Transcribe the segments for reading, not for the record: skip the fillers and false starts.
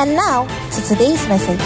And now to today's message.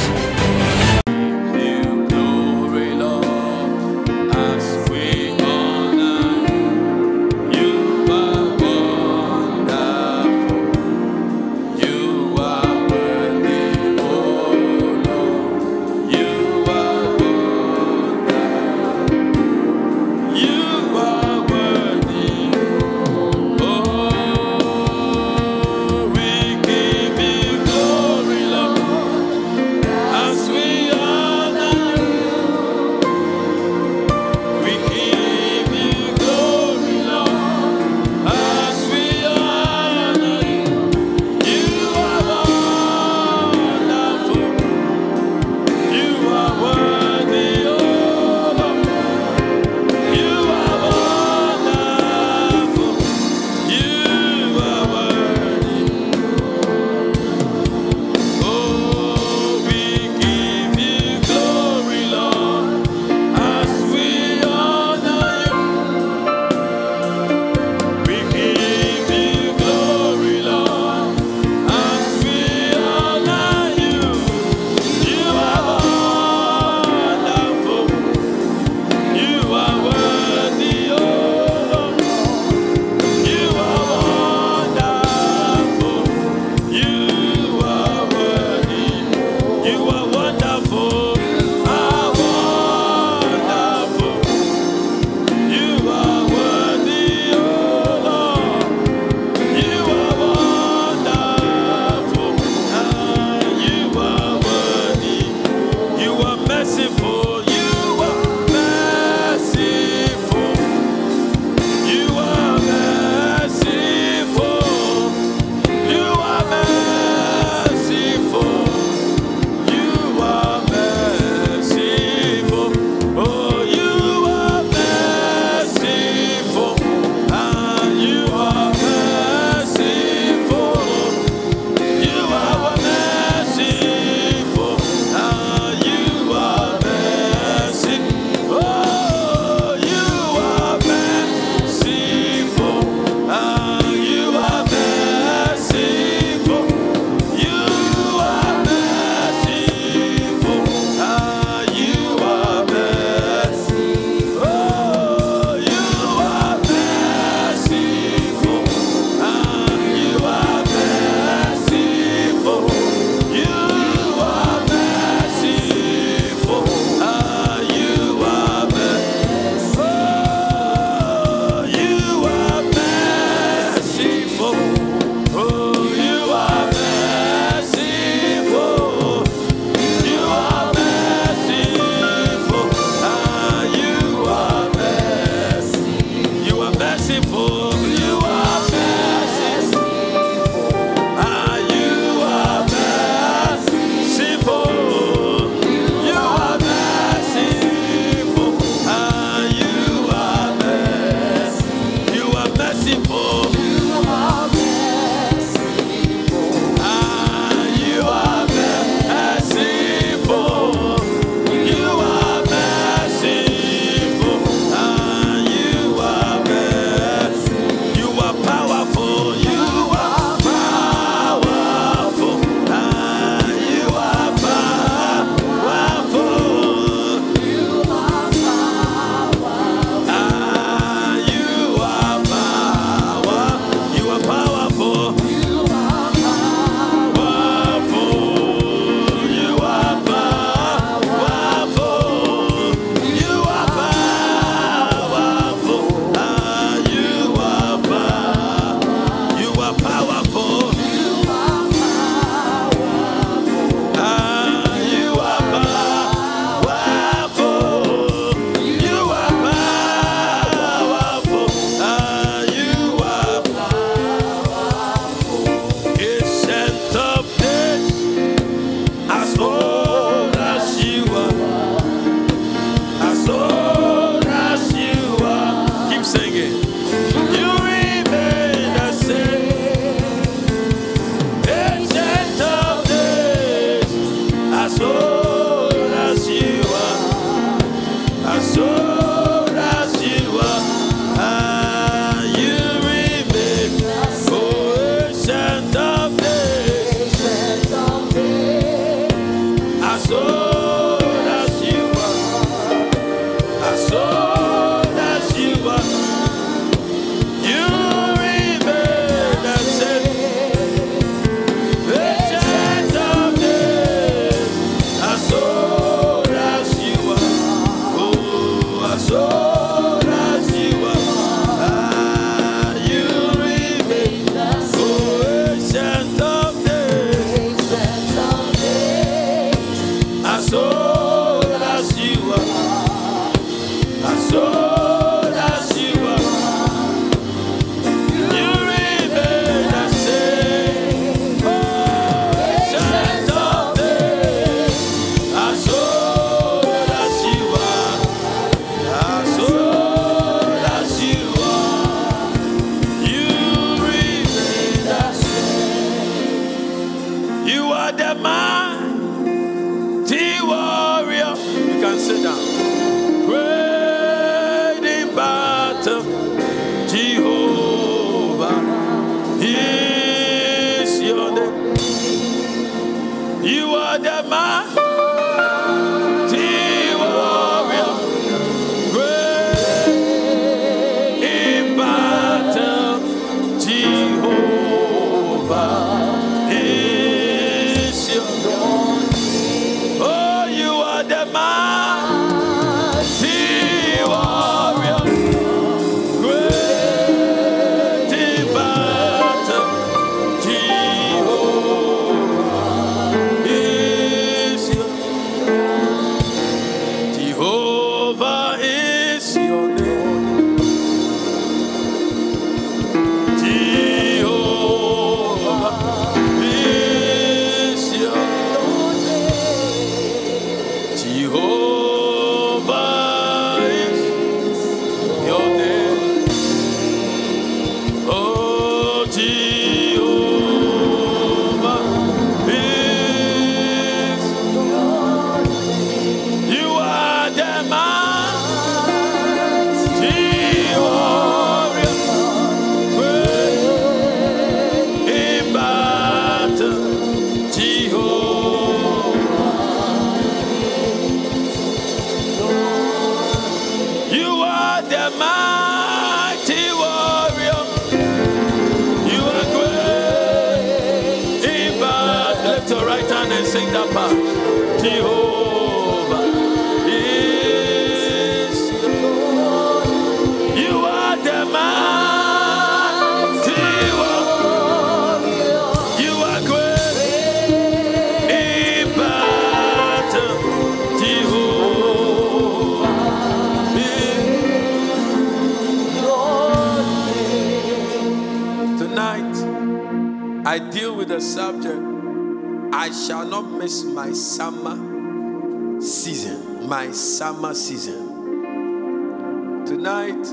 Summer season. Tonight,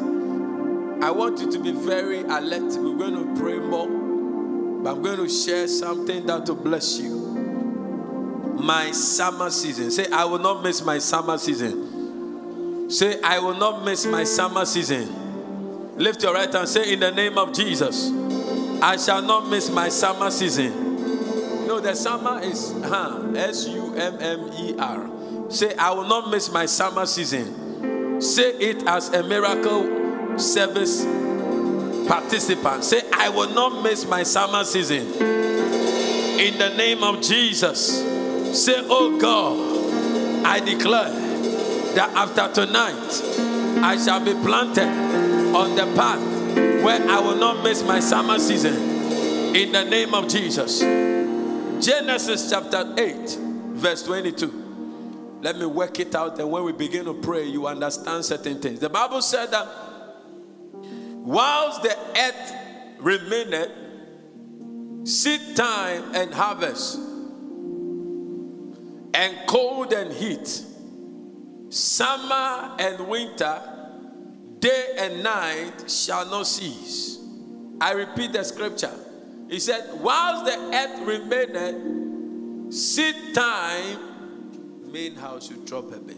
I want you to be very alert. We're going to pray more, but I'm going to share something that will bless you. My summer season. Say, I will not miss my summer season. Say, I will not miss my summer season. Lift your right hand. Say, in the name of Jesus, I shall not miss my summer season. No, the summer is S-U-M-M-E-R. Say, I will not miss my summer season. Say it as a miracle service participant. Say, I will not miss my summer season. In the name of Jesus. Say, oh God, I declare that after tonight, I shall be planted on the path where I will not miss my summer season. In the name of Jesus. Genesis chapter 8, verse 22. Let me work it out, and when we begin to pray, you understand certain things. The Bible said that whilst the earth remained, seed time and harvest, and cold and heat, summer and winter, day and night shall not cease. I repeat the scripture. He said, whilst the earth remained, seed time, main house should drop a bit.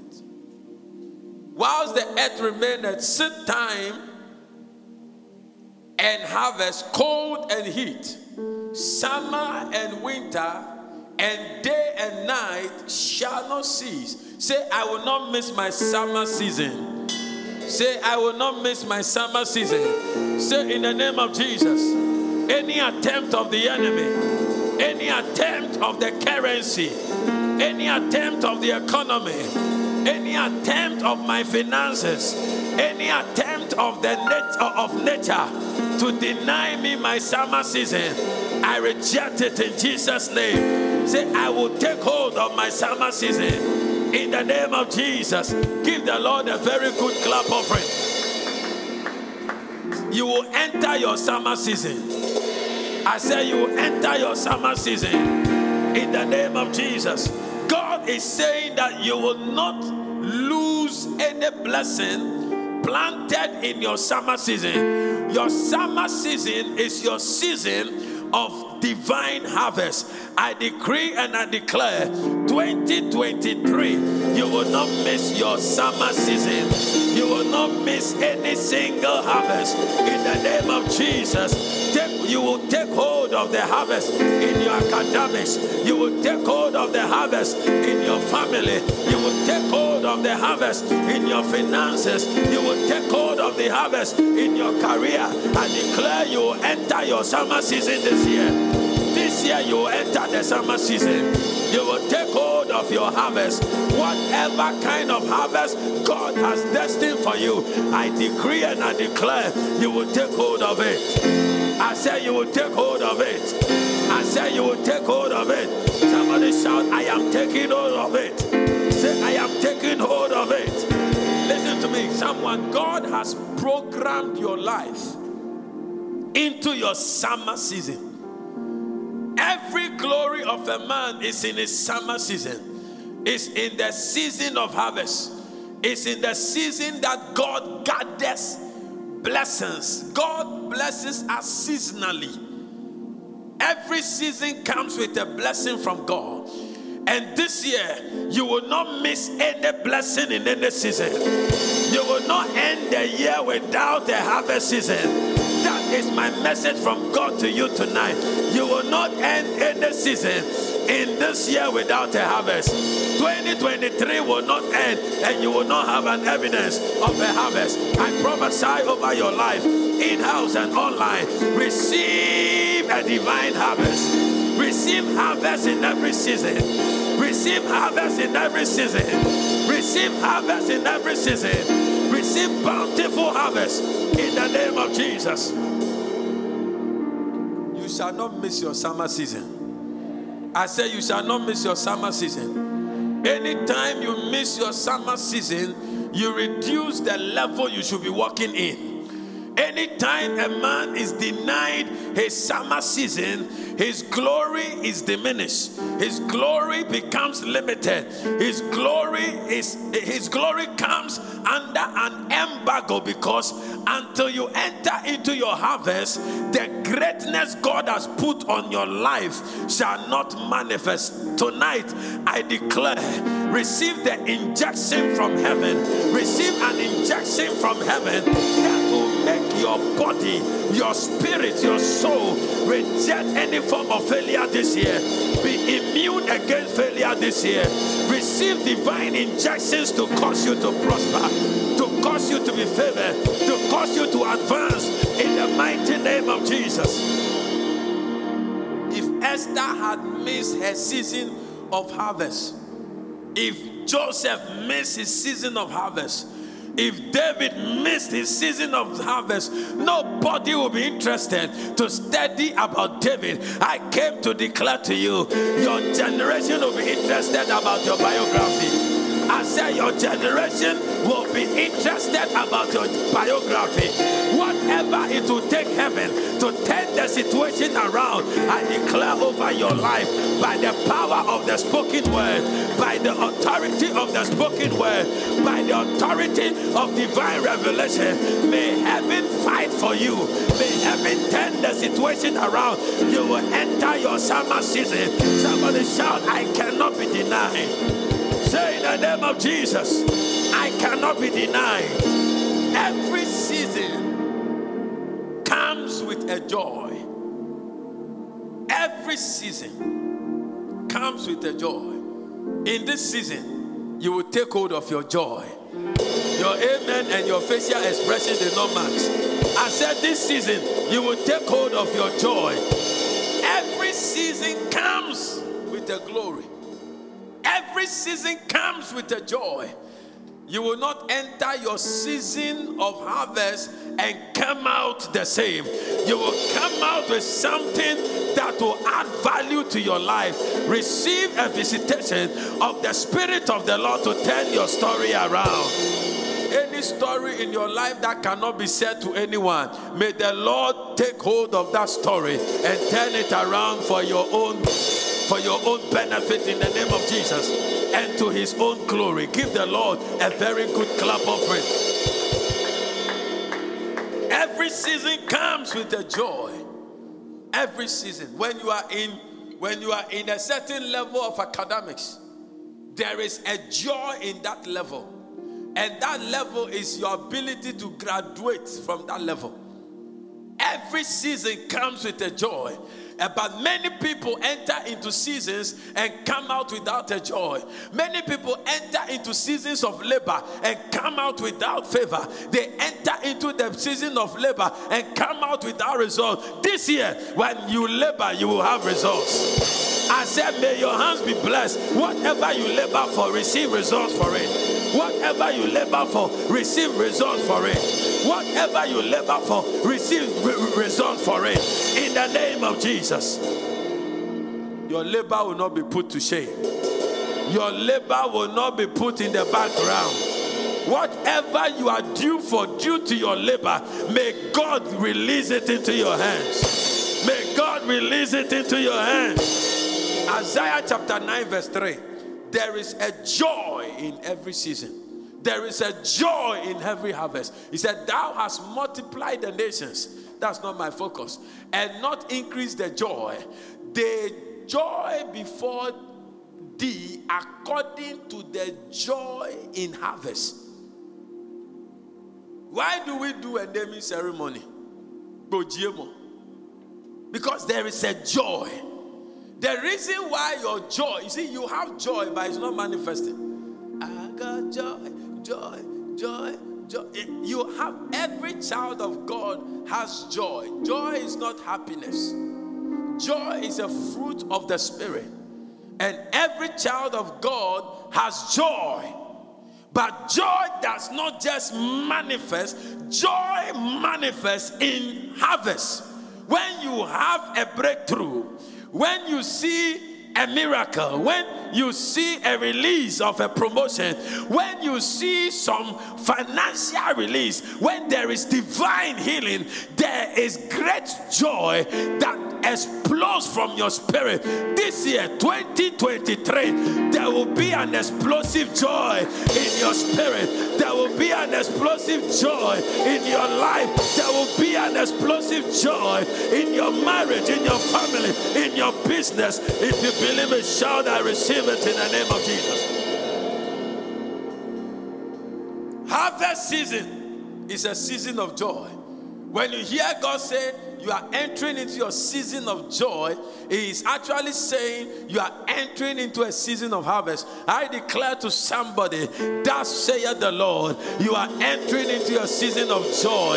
Whilst the earth remained at seed time and harvest, cold and heat, summer and winter, and day and night shall not cease. Say, I will not miss my summer season. Say, I will not miss my summer season. Say, in the name of Jesus, any attempt of the enemy, any attempt of the currency, any attempt of the economy, any attempt of my finances, any attempt of the nature to deny me my summer season, I reject it in Jesus' name. Say, I will take hold of my summer season in the name of Jesus. Give the Lord a very good clap offering. You will enter your summer season. I say, you will enter your summer season in the name of Jesus. God is saying that you will not lose any blessing planted in your summer season. Your summer season is your season of divine harvest. I decree and I declare 2023, you will not miss your summer season. You will not miss any single harvest in the name of Jesus. You will take hold of the harvest in your academics. You will take hold of the harvest in your family. You will take hold of the harvest in your finances. You will take hold of the harvest in your career. I declare you will enter your summer season this year. This year you will enter the summer season. You will take hold of your harvest. Whatever kind of harvest God has destined for you, I decree and I declare you will take hold of it. I say you will take hold of it. I say you will take hold of it. Somebody shout, I am taking hold of it. Say, I am taking hold of it. Listen to me, someone. God has programmed your life into your summer season. Every glory of a man is in his summer season. It's in the season of harvest. It's in the season that God gathers blessings. God blesses us seasonally. Every season comes with a blessing from God. And this year, you will not miss any blessing in any season. You will not end the year without a harvest season. That is my message from God to you tonight. You will not end any season in this year without a harvest. 2023 will not end, and you will not have an evidence of a harvest. I prophesy over your life, in-house and online. Receive a divine harvest. Receive harvest in every season. Receive harvest in every season. Receive harvest in every season. Receive bountiful harvest in the name of Jesus. You shall not miss your summer season. I say you shall not miss your summer season. Anytime you miss your summer season, you reduce the level you should be walking in. Anytime a man is denied his summer season, his glory is diminished. His glory becomes limited. His glory comes under an embargo, because until you enter into your harvest, the greatness God has put on your life shall not manifest. Tonight, I declare, receive the injection from heaven. Receive an injection from heaven that will make your body, your spirit, your soul reject any form of failure this year. Be immune against failure this year. Receive divine injections to cause you to prosper, to cause you to be favored, to cause you to advance in the mighty name of Jesus. If Esther had missed her season of harvest, if Joseph missed his season of harvest, if David missed his season of harvest, nobody will be interested to study about David. I came to declare to you, your generation will be interested about your biography. I say your generation will be interested about your biography. Whatever it will take heaven to turn the situation around, I declare over your life, by the power of the spoken word, by the authority of the spoken word, by the authority of divine revelation, may heaven fight for you. May heaven turn the situation around. You will enter your summer season. Somebody shout, I cannot be denied. Say in the name of Jesus, I cannot be denied. Every season comes with a joy. Every season comes with a joy. In this season, you will take hold of your joy. Your amen and your facial expression did not match. I said this season, you will take hold of your joy. Every season comes with a glory. Every season comes with a joy. You will not enter your season of harvest and come out the same. You will come out with something that will add value to your life. Receive a visitation of the Spirit of the Lord to turn your story around. Any story in your life that cannot be said to anyone, may the Lord take hold of that story and turn it around for your own benefit in the name of Jesus, and to his own glory. Give the Lord a very good clap offering. Every season comes with a joy. Every season. When you are in a certain level of academics, there is a joy in that level. And that level is your ability to graduate from that level. Every season comes with a joy. But many people enter into seasons and come out without a joy. Many people enter into seasons of labor and come out without favor. They enter into the season of labor and come out without results. This year, when you labor, you will have results. I said, may your hands be blessed. Whatever you labor for, receive results for it. Whatever you labor for, receive results for it. Whatever you labor for, receive results for it. In the name of Jesus. Your labor will not be put to shame. Your labor will not be put in the background. Whatever you are due for, due to your labor, may God release it into your hands. May God release it into your hands. Isaiah chapter 9 verse 3. There is a joy in every season. There is a joy in every harvest. He said, thou hast multiplied the nations. That's not my focus. And not increase the joy. The joy before thee according to the joy in harvest. Why do we do a naming ceremony? Because there is a joy. The reason why your joy, you see, you have joy, but it's not manifesting. I got joy, joy, joy, joy. You have, every child of God has joy. Joy is not happiness. Joy is a fruit of the Spirit. And every child of God has joy. But joy does not just manifest. Joy manifests in harvest. When you have a breakthrough, when you see a miracle, when you see a release of a promotion, when you see some financial release, when there is divine healing, there is great joy that explodes from your spirit. This year, 2023, there will be an explosive joy in your spirit. There will be an explosive joy in your life. There will be an explosive joy in your marriage, in your family, in your business. If you believe it, shout, I receive it in the name of Jesus. Harvest season is a season of joy. When you hear God say you are entering into your season of joy, He is actually saying you are entering into a season of harvest. I declare to somebody, thus saith the Lord, you are entering into your season of joy,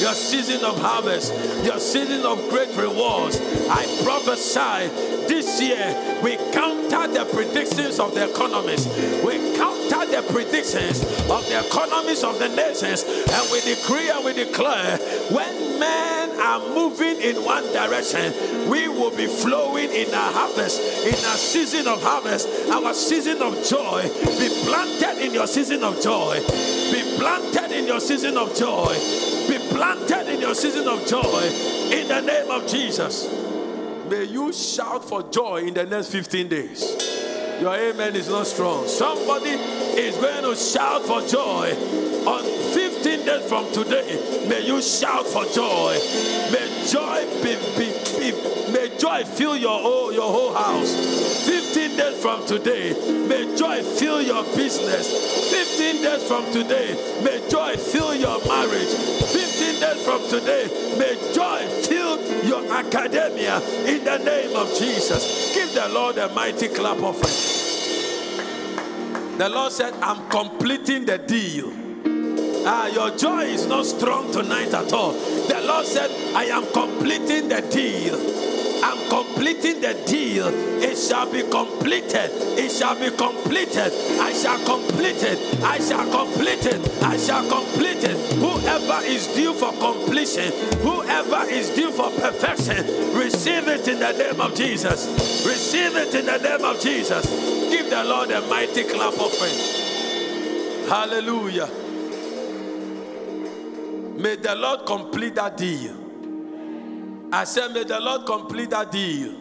your season of harvest, your season of great rewards. I prophesy this year we counter the predictions of the economies. We counter the predictions of the economies of the nations, and we decree and we declare, when men are moving in one direction, we will be flowing in our harvest, in our season of harvest, our season of joy. Be planted in your season of joy. Be planted in your season of joy. Be planted in your season of joy. In the name of Jesus. May you shout for joy in the next 15 days. Your amen is not strong. Somebody is going to shout for joy. On 15 days from today, may you shout for joy. May joy may joy fill your whole house. 15 days from today, may joy fill your business. 15 days from today, may joy fill your marriage. 15 days from today, may joy fill your academia. In the name of Jesus. Give the Lord a mighty clap of praise. The Lord said, I'm completing the deal. Your joy is not strong tonight at all. The Lord said, I am completing the deal. I'm completing the deal. It shall be completed. It shall be completed. I shall complete it. I shall complete it. I shall complete it. Whoever is due for completion, whoever is due for perfection, receive it in the name of Jesus. Receive it in the name of Jesus. Give the Lord a mighty clap of praise. Hallelujah. May the Lord complete that deal. I said, may the Lord complete that deal.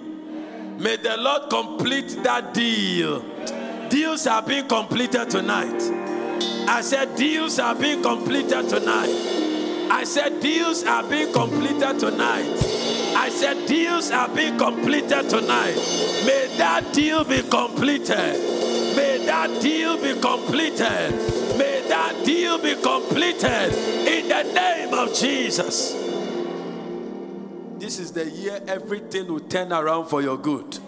May the Lord complete that deal. Deals are being completed tonight. I said, deals are being completed tonight. I said, deals are being completed tonight. I said, deals are being completed tonight. May that deal be completed. May that deal be completed. May that deal be completed in the name of Jesus. this is the year everything will turn around for your good.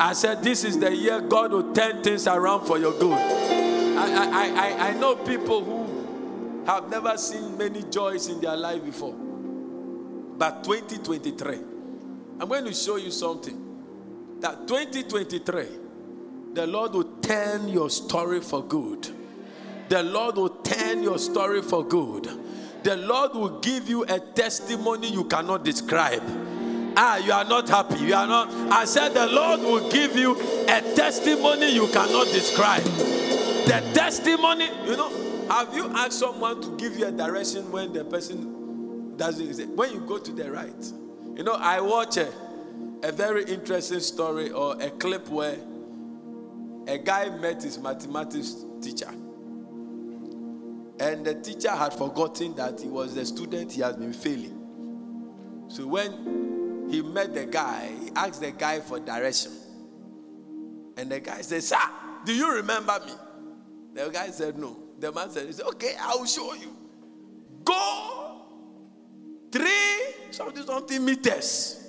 I said, this is the year God will turn things around for your good. I know people who have never seen many joys in their life before. But 2023, I'm going to show you something. That 2023, the Lord will turn your story for good. The Lord will turn your story for good. The Lord will give you a testimony you cannot describe. You are not happy. You are not. I said the Lord will give you a testimony you cannot describe. The testimony, you know, have you asked someone to give you a direction when the person doesn't? When you go to the right, you know, I watch a very interesting story or a clip where a guy met his mathematics teacher, and the teacher had forgotten that he was the student he had been failing. So when he met the guy, he asked the guy for direction. And the guy said, "Sir, do you remember me?" The guy said, "No." The man said, "Okay, I will show you. Go 3 something meters.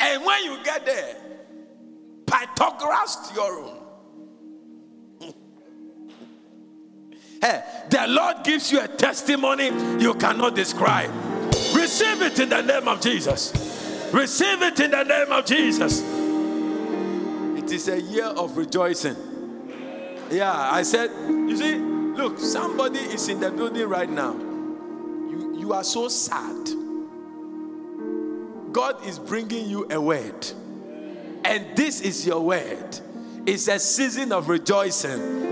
And when you get there, Pythagoras your room." Hey, the Lord gives you a testimony you cannot describe. Receive it in the name of Jesus. Receive it in the name of Jesus. It is a year of rejoicing. Yeah, I said, you see, look, somebody is in the building right now. You are so sad. God is bringing you a word. And this is your word. It's a season of rejoicing.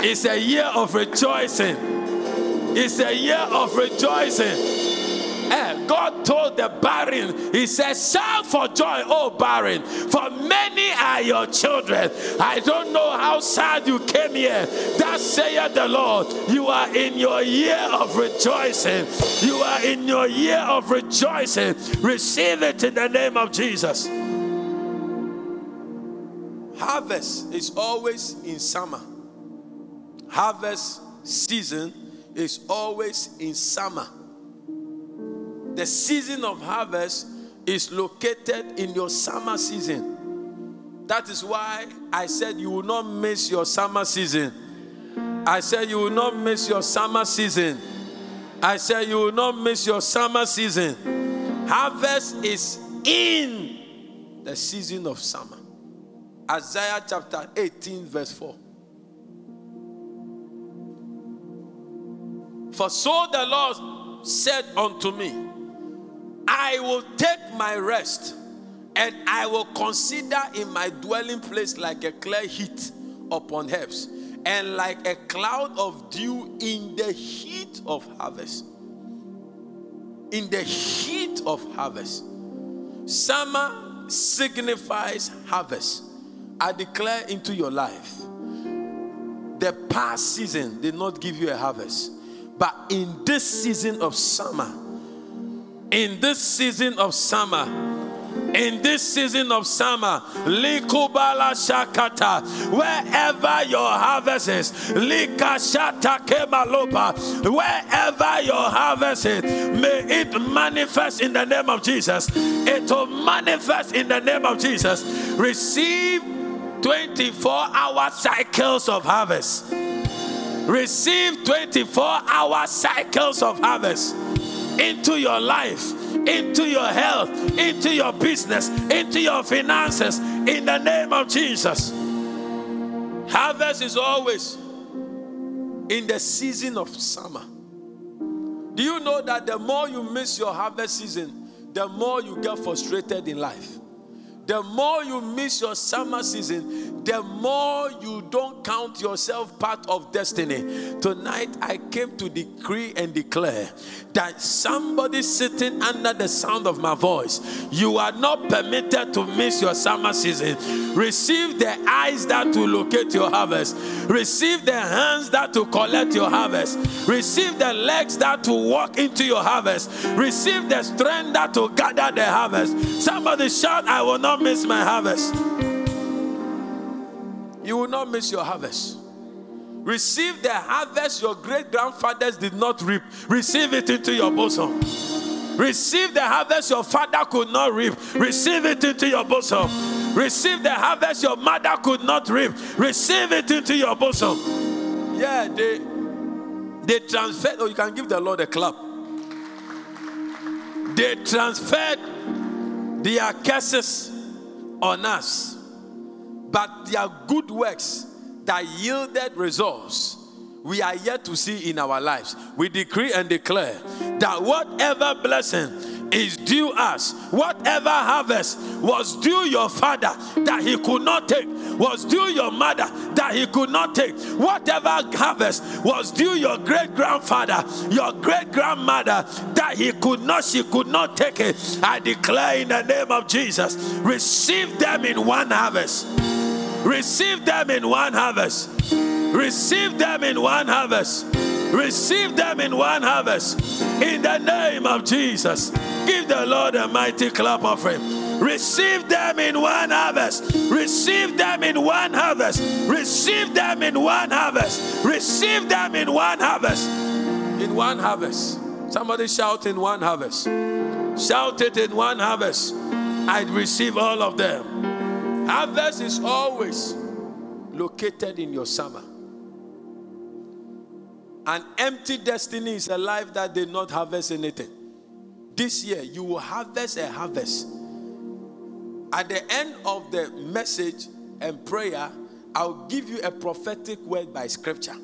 It's a year of rejoicing. It's a year of rejoicing. God told the barren, he said, "Shout for joy, O barren, for many are your children." I don't know how sad you came here. That saith the Lord, you are in your year of rejoicing. You are in your year of rejoicing. Receive it in the name of Jesus. Harvest is always in summer. Harvest season is always in summer. The season of harvest is located in your summer season. That is why I said you will not miss your summer season. I said you will not miss your summer season. I said you will not miss your summer season. Harvest is in the season of summer. Isaiah chapter 18 verse 4. "For so the Lord said unto me, I will take my rest, and I will consider in my dwelling place like a clear heat upon herbs, and like a cloud of dew in the heat of harvest." In the heat of harvest. Summer signifies harvest. I declare into your life, the past season did not give you a harvest, but in this season of summer, in this season of summer, in this season of summer, Likubala Shakata, wherever your harvest is, Likashata Kemalopa, wherever your harvest is, may it manifest in the name of Jesus. It will manifest in the name of Jesus. Receive 24-hour cycles of harvest. Receive 24-hour cycles of harvest. Into your life, into your health, into your business, into your finances, in the name of Jesus. Harvest is always in the season of summer. Do you know that the more you miss your harvest season, the more you get frustrated in life? The more you miss your summer season, the more you don't count yourself part of destiny. Tonight, I came to decree and declare that somebody sitting under the sound of my voice, you are not permitted to miss your summer season. Receive the eyes that will locate your harvest. Receive the hands that will collect your harvest. Receive the legs that will walk into your harvest. Receive the strength that will gather the harvest. Somebody shout, "I will not miss my harvest." You will not miss your harvest. Receive the harvest your great grandfathers did not reap. Receive it into your bosom. Receive the harvest your father could not reap. Receive it into your bosom. Receive the harvest your mother could not reap. Receive it into your bosom. Yeah, they transferred. Oh, you can give the Lord a clap. They transferred their curses on us, but their good works that yielded results, we are yet to see in our lives. We decree and declare that whatever blessing is due us, whatever harvest was due your father that he could not take, was due your mother that he could not take, whatever harvest was due your great-grandfather, your great-grandmother that he could not, she could not take it, I declare in the name of Jesus, receive them in one harvest. Receive them in one harvest. Receive them in one harvest. Receive them in one harvest. In the name of Jesus. Give the Lord a mighty clap of him. Receive them in one harvest. Receive them in one harvest. Receive them in one harvest. Receive them in one harvest. In one harvest. Somebody shout in one harvest. Shout it in one harvest. I'd receive all of them. Harvest is always located in your summer. An empty destiny is a life that did not harvest anything. This year, you will harvest a harvest. At the end of the message and prayer, I'll give you a prophetic word by scripture.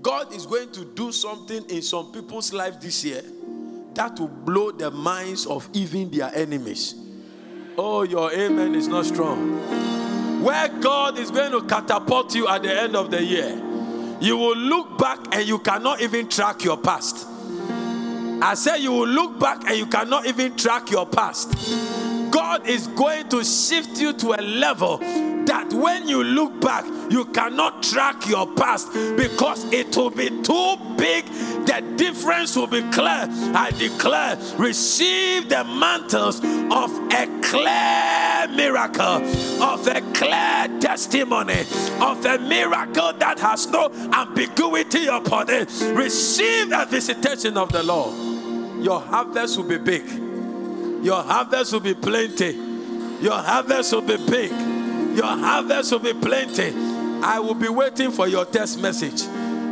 God is going to do something in some people's life this year that will blow the minds of even their enemies. Oh, your amen is not strong. Where God is going to catapult you at the end of the year, you will look back and you cannot even track your past. I say you will look back and you cannot even track your past. God is going to shift you to a level that when you look back, you cannot track your past because it will be too big. The difference will be clear. I declare, receive the mantles of a clear miracle, of a clear testimony, of a miracle that has no ambiguity upon it. Receive the visitation of the Lord. Your harvest will be big. Your harvest will be plenty. Your harvest will be big. Your harvest will be plenty. I will be waiting for your text message.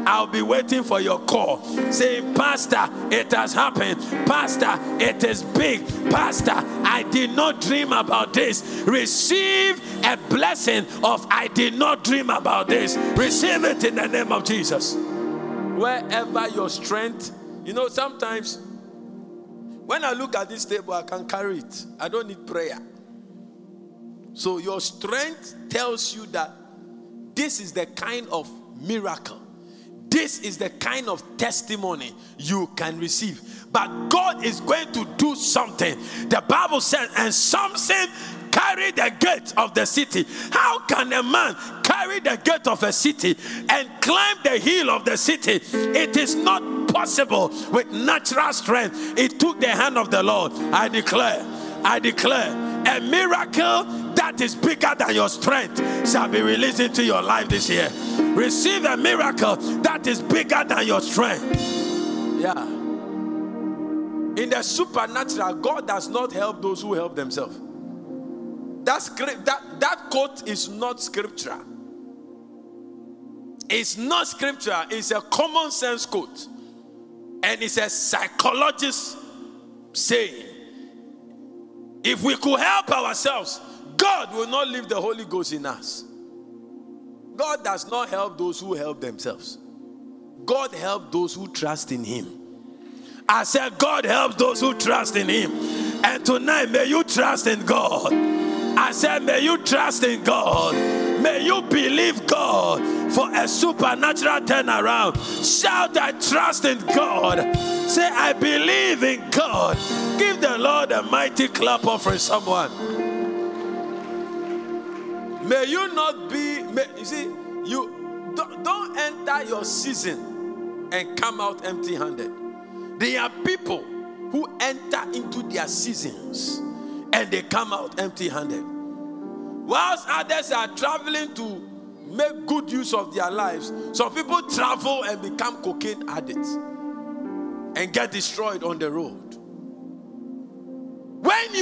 I'll be waiting for your call. Saying, Pastor, it has happened. Pastor, it is big. Pastor, I did not dream about this. Receive a blessing of I did not dream about this. Receive it in the name of Jesus. Wherever your strength, you know, sometimes when I look at this table, I can carry it. I don't need prayer. So your strength tells you that this is the kind of miracle. This is the kind of testimony you can receive. But God is going to do something. The Bible says, and Samson carried the gate of the city. How can a man carry the gate of a city and climb the hill of the city? It is not possible with natural strength. It took the hand of the Lord. I declare, a miracle that is bigger than your strength shall be released into your life this year. Receive a miracle that is bigger than your strength. Yeah. In the supernatural, God does not help those who help themselves. That quote is not scripture. It's not scripture. It's a common sense quote. And it's a psychologist saying, if we could help ourselves, God will not leave the Holy Ghost in us. God does not help those who help themselves. God helps those who trust in him. I said God helps those who trust in him. And tonight, may you trust in God. I said, may you trust in God. May you believe God for a supernatural turnaround. Shout, I trust in God. Say, I believe in God. Give the Lord a mighty clap offering, someone. May you not be, you don't enter your season and come out empty-handed. There are people who enter into their seasons and they come out empty-handed. Whilst others are traveling to make good use of their lives, some people travel and become cocaine addicts and get destroyed on the road.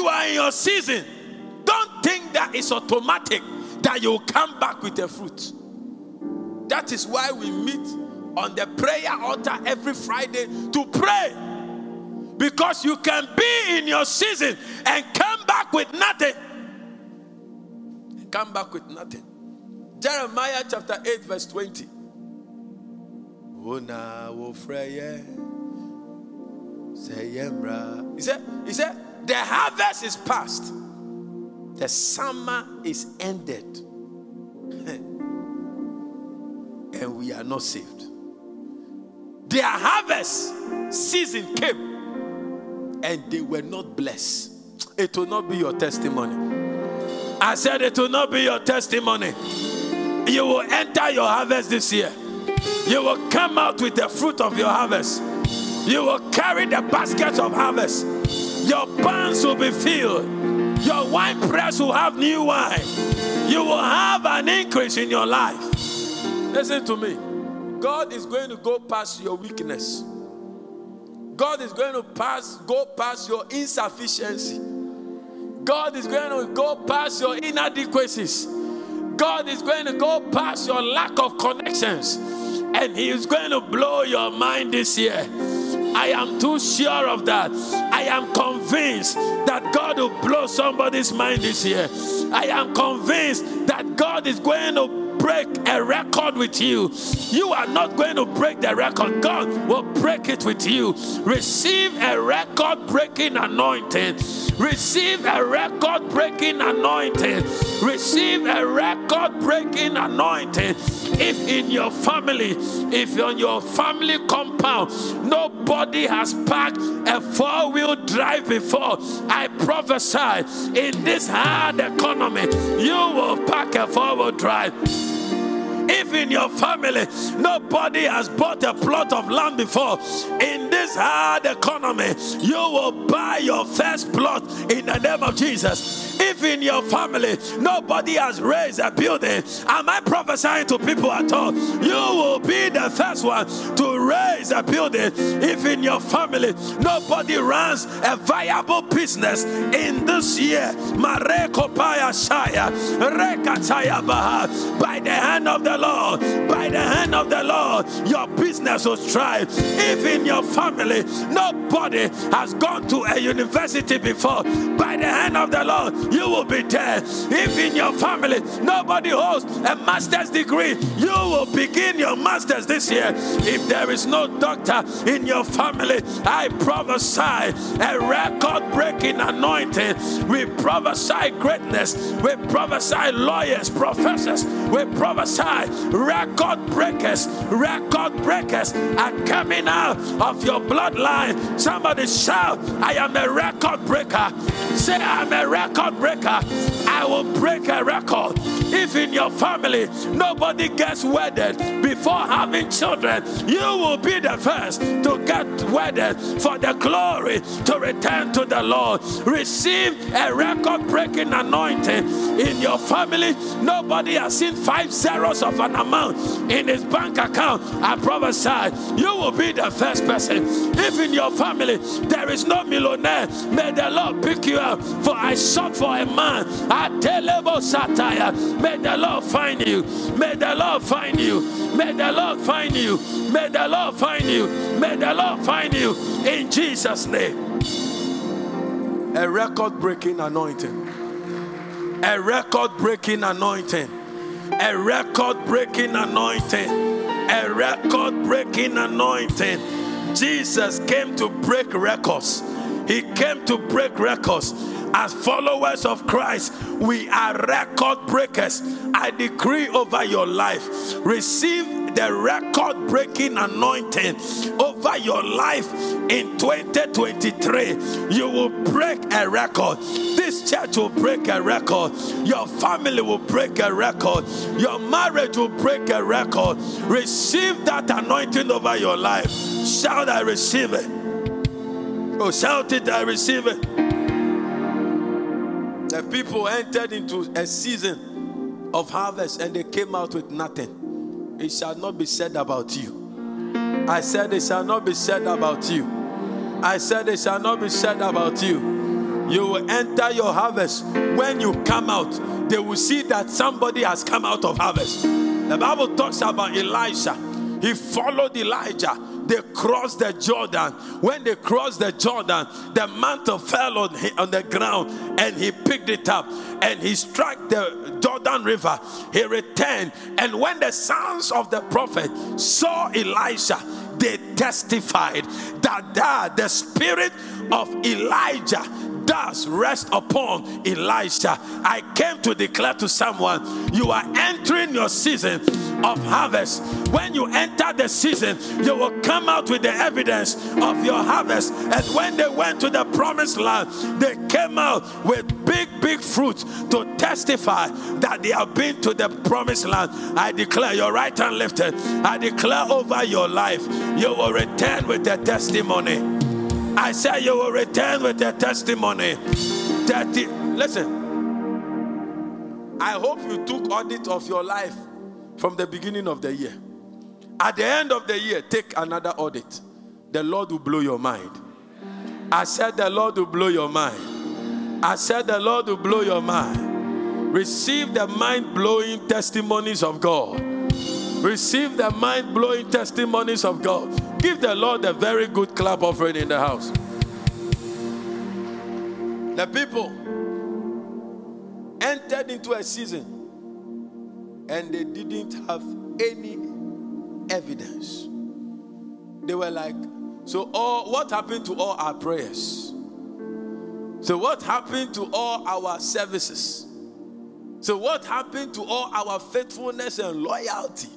you are in your season, don't think that it's automatic that you'll come back with a fruit. That is why we meet on the prayer altar every Friday to pray. Because you can be in your season and come back with nothing. Come back with nothing. Jeremiah chapter 8 verse 20. He said, the harvest is past. The summer is ended. And we are not saved. Their harvest season came. And they were not blessed. It will not be your testimony. I said it will not be your testimony. You will enter your harvest this year. You will come out with the fruit of your harvest. You will carry the baskets of harvest. Your barns will be filled. Your wine press will have new wine. You will have an increase in your life. Listen to me. God is going to go past your weakness. God is going to go past your insufficiency. God is going to go past your inadequacies. God is going to go past your lack of connections. And He is going to blow your mind this year. I am too sure of that. I am convinced that God will blow somebody's mind this year. I am convinced that God is going to break a record with you. You are not going to break the record. God will break it with you. Receive a record-breaking anointing. Receive a record-breaking anointing. Receive a record-breaking anointing. If in your family, if on your family compound, nobody has parked a four-wheel drive before, I prophesy in this hard economy, you will park a four-wheel drive. If in your family, nobody has bought a plot of land before, in this hard economy, you will buy your first plot in the name of Jesus. If in your family, nobody has raised a building, am I prophesying to people at all? You will be the first one to raise a building. If in your family, nobody runs a viable business in this year, by the hand of the Lord, by the hand of the Lord, your business will thrive. If in your family, nobody has gone to a university before, by the hand of the Lord, you will be there. If in your family, nobody holds a master's degree, you will begin your master's this year. If there is no doctor in your family, I prophesy a record-breaking anointing. We prophesy greatness. We prophesy lawyers, professors. We prophesy record breakers are coming out of your bloodline. Somebody shout, I am a record breaker. Say, I'm a record breaker. I will break a record. If in your family, nobody gets wedded before having children, you will be the first to get wedded for the glory to return to the Lord. Receive a record-breaking anointing. In your family, nobody has seen 5 zeros of an amount in his bank account. I prophesy, you will be the first person. If in your family, there is no millionaire, may the Lord pick you up. For I sought for a man. May the Lord find you. May the Lord find you. May the Lord find you. May the Lord find you. May the Lord find you. In Jesus' name. A record-breaking anointing. A record-breaking anointing. A record-breaking anointing. A record-breaking anointing. Jesus came to break records. He came to break records. As followers of Christ, we are record breakers. I decree over your life, receive the record-breaking anointing over your life in 2023. You will break a record. This church will break a record. Your family will break a record. Your marriage will break a record. Receive that anointing over your life. Shout, I receive it. Oh, shout it, I receive it. The people entered into a season of harvest and they came out with nothing. It shall not be said about you. I said it shall not be said about you. I said it shall not be said about you. you will enter your harvest. When you come out, they will see that somebody has come out of harvest. The Bible talks about Elisha. He followed Elijah. They crossed the Jordan. When they crossed the Jordan, the mantle fell on the ground, and he picked it up and he struck the Jordan river. He returned, and when the sons of the prophet saw Elisha, they testified that the spirit of Elijah does rest upon Elisha. I came to declare to someone, you are entering your season of harvest. When you enter the season, you will come out with the evidence of your harvest. And when they went to the promised land, they came out with big fruit to testify that they have been to the promised land. I declare your right hand lifted. I declare over your life, you will return with a testimony. I say you will return with a testimony. Listen, I hope you took audit of your life from the beginning of the year. At the end of the year, take another audit. The Lord will blow your mind. I said the Lord will blow your mind. I said the Lord will blow your mind. Receive the mind-blowing testimonies of God. Receive the mind-blowing testimonies of God. Give the Lord a very good clap offering in the house. The people entered into a season and they didn't have any evidence. They were like, so all what happened to all our prayers? So what happened to all our services? So what happened to all our faithfulness and loyalty?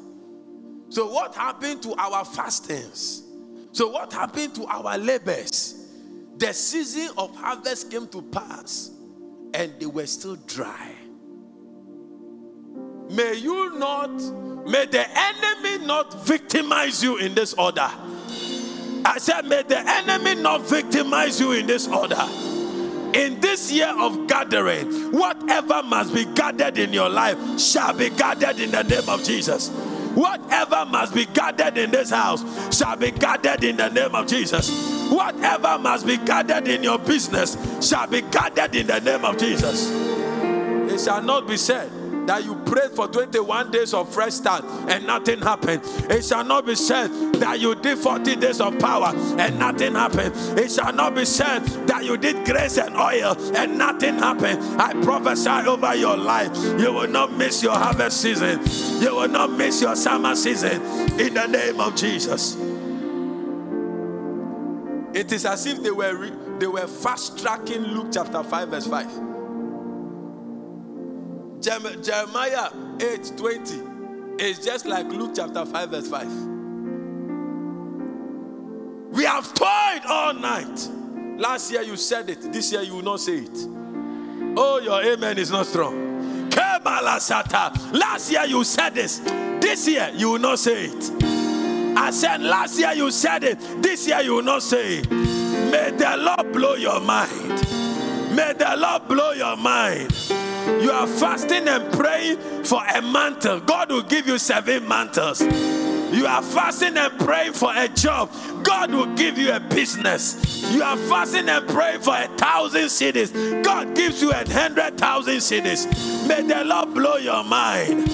So what happened to our fastings? So what happened to our labors? The season of harvest came to pass and they were still dry. May the enemy not victimize you in this order. I said, may the enemy not victimize you in this order. In this year of gathering, whatever must be gathered in your life shall be gathered in the name of Jesus. Whatever must be gathered in this house shall be gathered in the name of Jesus. Whatever must be gathered in your business shall be gathered in the name of Jesus. It shall not be said that you prayed for 21 days of fresh start and nothing happened. It shall not be said that you did 40 days of power and nothing happened. It shall not be said that you did grace and oil and nothing happened. I prophesy over your life, you will not miss your harvest season. You will not miss your summer season in the name of Jesus. It is as if they were fast-tracking Luke chapter 5 verse 5. Jeremiah 8:20 is just like Luke chapter 5 verse 5. We have toiled all night. Last year you said it. This year you will not say it. Oh, your amen is not strong. Last year you said this. This year you will not say it. I said last year you said it. This year you will not say it. May the Lord blow your mind. May the Lord blow your mind. You are fasting and praying for a mantle. God will give you 7 mantles. You are fasting and praying for a job. God will give you a business. You are fasting and praying for 1,000 cities. God gives you 100,000 cities. May the Lord blow your mind.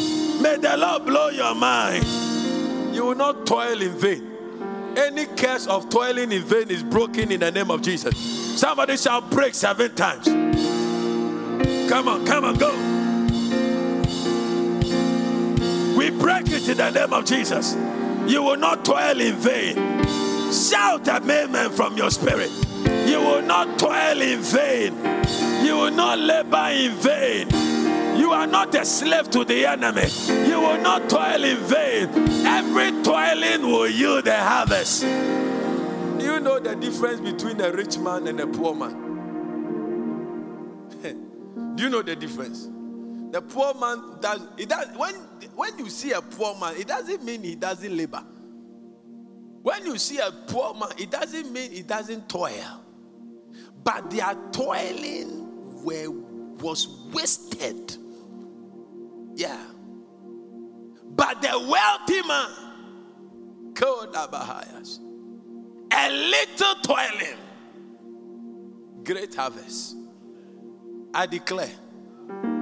May the Lord blow your mind. You will not toil in vain. Any curse of toiling in vain is broken in the name of Jesus. Somebody shall break 7 times. Come on, go. We break it in the name of Jesus. You will not toil in vain. Shout an amen from your spirit. You will not toil in vain. You will not labor in vain. You are not a slave to the enemy. You will not toil in vain. Every toiling will yield a harvest. Do you know the difference between a rich man and a poor man? Do you know the difference? The poor man when you see a poor man, it doesn't mean he doesn't labor. When you see a poor man, it doesn't mean he doesn't toil. But their toiling was wasted. Yeah. But the wealthy man, a little toiling, great harvest. I declare,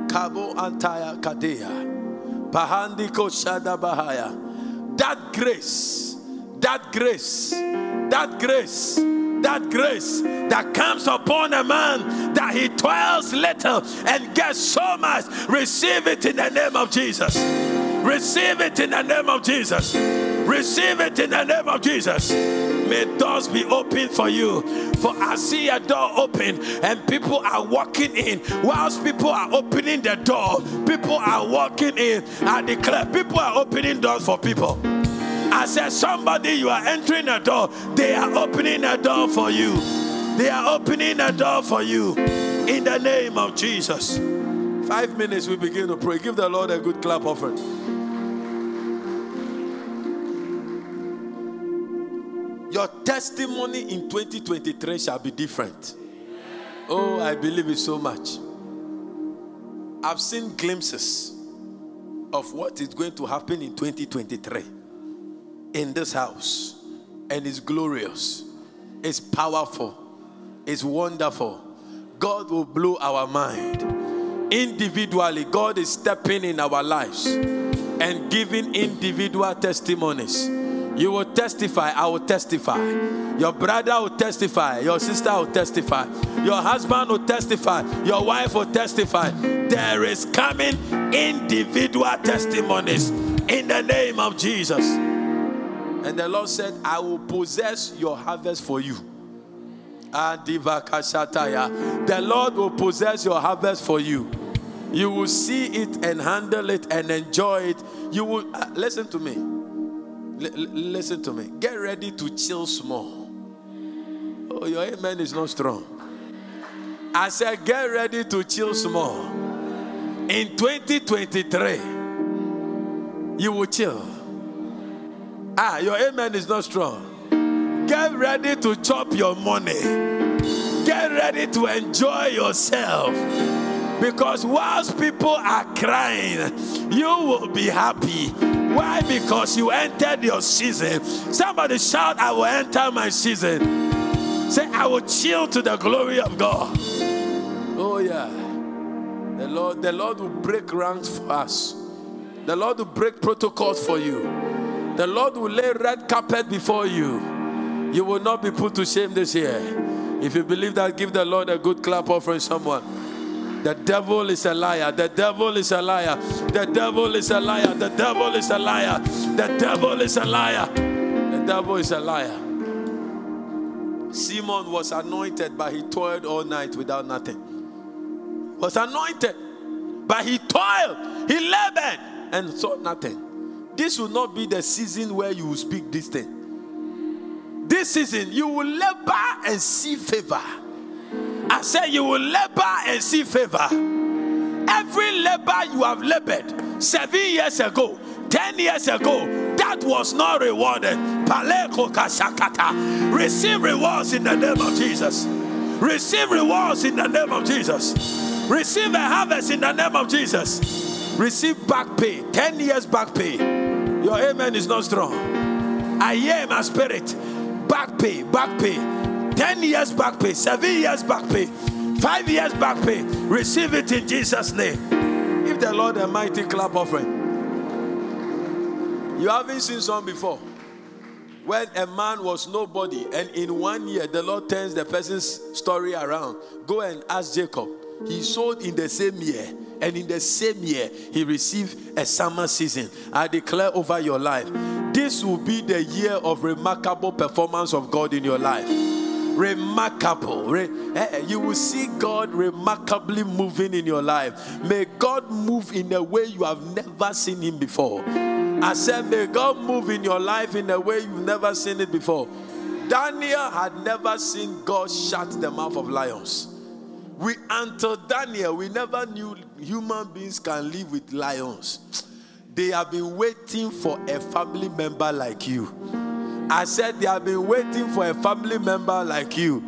Kabo Antaya Kadeya, Pahandiko Shada Bahaya, that grace, that grace, that grace, that grace that comes upon a man that he toils little and gets so much, receive it in the name of Jesus. Receive it in the name of Jesus. Receive it in the name of Jesus. May doors be open for you. For I see a door open and people are walking in. Whilst people are opening the door, people are walking in. I declare, people are opening doors for people. I said, somebody, you are entering a door. They are opening a door for you. They are opening a door for you. In the name of Jesus. 5 minutes, we begin to pray. Give the Lord a good clap offering. Your testimony in 2023 shall be different. Oh, I believe it so much. I've seen glimpses of what is going to happen in 2023 in this house. And it's glorious. It's powerful. It's wonderful. God will blow our mind. Individually, God is stepping in our lives and giving individual testimonies. You will testify, I will testify. Your brother will testify, your sister will testify. Your husband will testify, your wife will testify. There is coming individual testimonies in the name of Jesus. And the Lord said, I will possess your harvest for you. The Lord will possess your harvest for you. You will see it and handle it and enjoy it. You will, listen to me. Listen to me. Get ready to chill small. Oh, your amen is not strong. I said, get ready to chill small. In 2023, you will chill. Ah, your amen is not strong. Get ready to chop your money. Get ready to enjoy yourself. Because whilst people are crying, you will be happy. Why? Because you entered your season. Somebody shout, I will enter my season. Say, I will chill to the glory of God. Oh yeah. The Lord will break ranks for us. The Lord will break protocols for you. The Lord will lay red carpet before you. You will not be put to shame this year. If you believe that, give the Lord a good clap offering, someone. The devil is a liar. The devil is a liar. The devil is a liar. The devil is a liar. The devil is a liar. The devil is a liar. Simon was anointed, but he toiled all night without nothing. Was anointed, but he toiled. He labored and saw nothing. This will not be the season where you will speak this thing. This season, you will labor and see favor. I said you will labor and see favor. Every labor you have labored 7 years ago, 10 years ago, that was not rewarded. Receive rewards in the name of Jesus. Receive rewards in the name of Jesus. Receive a harvest in the name of Jesus. Receive back pay, 10 years back pay. Your amen is not strong. I hear my spirit. Back pay, back pay. 10 years back pay, 7 years back pay, 5 years back pay. Receive it in Jesus' name. Give the Lord a mighty clap offering. You haven't seen some before. When a man was nobody, and in 1 year, the Lord turns the person's story around. Go and ask Jacob. He sold in the same year. And in the same year, he received a summer season. I declare over your life, this will be the year of remarkable performance of God in your life. Remarkable. You will see God remarkably moving in your life. May God move in a way you have never seen him before. I said, may God move in your life in a way you've never seen it before. Daniel had never seen God shut the mouth of lions. Until Daniel, we never knew human beings can live with lions. They have been waiting for a family member like you. I said, they have been waiting for a family member like you.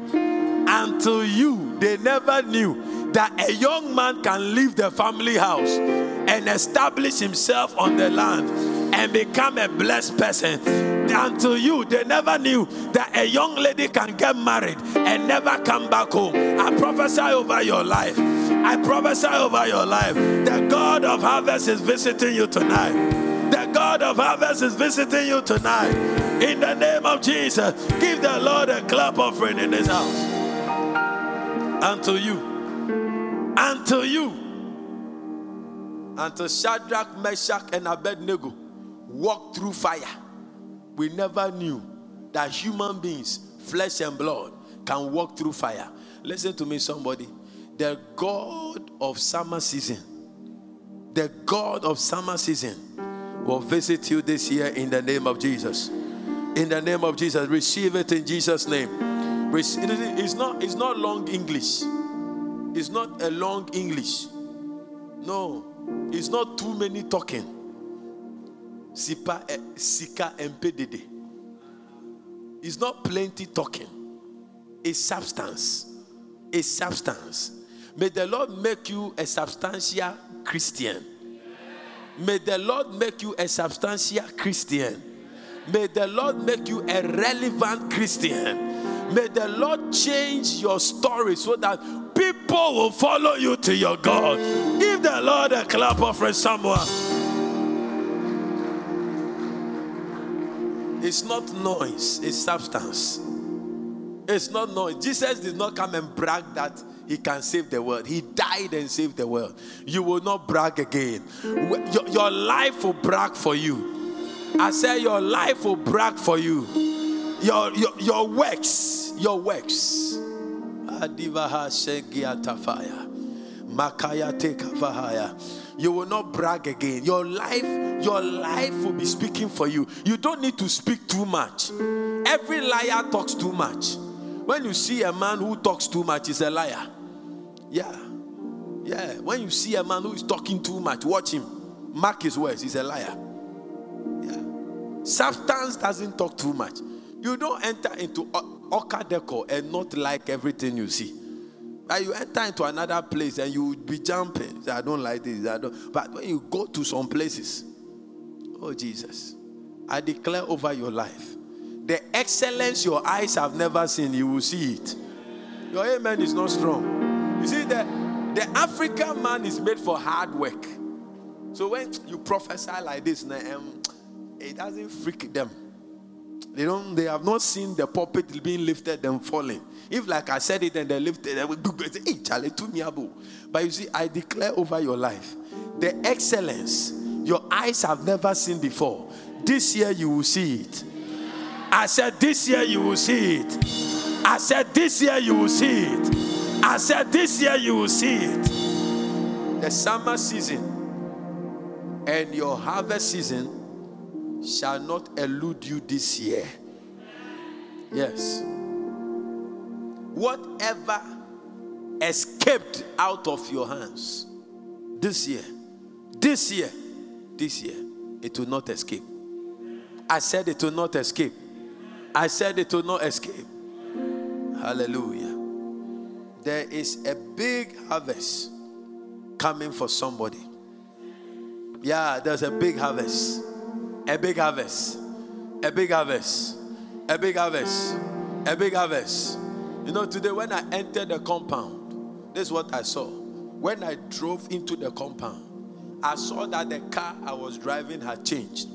Until you, they never knew that a young man can leave the family house and establish himself on the land and become a blessed person. Until you, they never knew that a young lady can get married and never come back home. I prophesy over your life. I prophesy over your life. The God of harvest is visiting you tonight. The God of harvest is visiting you tonight. In the name of Jesus, give the Lord a clap offering in this house. Unto you. Unto you. Until Shadrach, Meshach, and Abednego walked through fire, we never knew that human beings, flesh and blood, can walk through fire. Listen to me, somebody. The God of summer season, the God of summer season will visit you this year in the name of Jesus. In the name of Jesus, receive it in Jesus' name. It's not long English. It's not a long English. No, it's not too many talking. It's not plenty talking. It's substance. It's substance. May the Lord make you a substantial Christian. May the Lord make you a substantial Christian. May the Lord make you a relevant Christian. May the Lord change your story so that people will follow you to your God. Give the Lord a clap offering somewhere. It's not noise, it's substance. It's not noise. Jesus did not come and brag that he can save the world. He died and saved the world. You will not brag again. Your life will brag for you. I say your life will brag for you. Your works, your works. You will not brag again. Your life will be speaking for you. You don't need to speak too much. Every liar talks too much. When you see a man who talks too much, he's a liar. Yeah. When you see a man who is talking too much, watch him. Mark his words. He's a liar. Yeah. Substance doesn't talk too much. You don't enter into Oka Deco and not like everything you see. You enter into another place and you would be jumping. I don't like this. But when you go to some places, oh Jesus, I declare over your life, the excellence your eyes have never seen, you will see it. Your amen is not strong. You see, the African man is made for hard work. So when you prophesy like this, it doesn't freak them. They have not seen the pulpit being lifted and falling. If like I said it and they lifted, they would say, hey, Charlie, to me, Abu. But you see, I declare over your life, the excellence your eyes have never seen before, this year you will see it. I said, this year you will see it. I said, this year you will see it. I said, this year you will see it. The summer season and your harvest season shall not elude you this year. Yes. Whatever escaped out of your hands this year, it will not escape. I said it will not escape. I said it will not escape. Hallelujah. There is a big harvest coming for somebody. Yeah, there's a big harvest. A big harvest, a big harvest, a big harvest, a big harvest. You know, today when I entered the compound, this is what I saw. When I drove into the compound, I saw that the car I was driving had changed.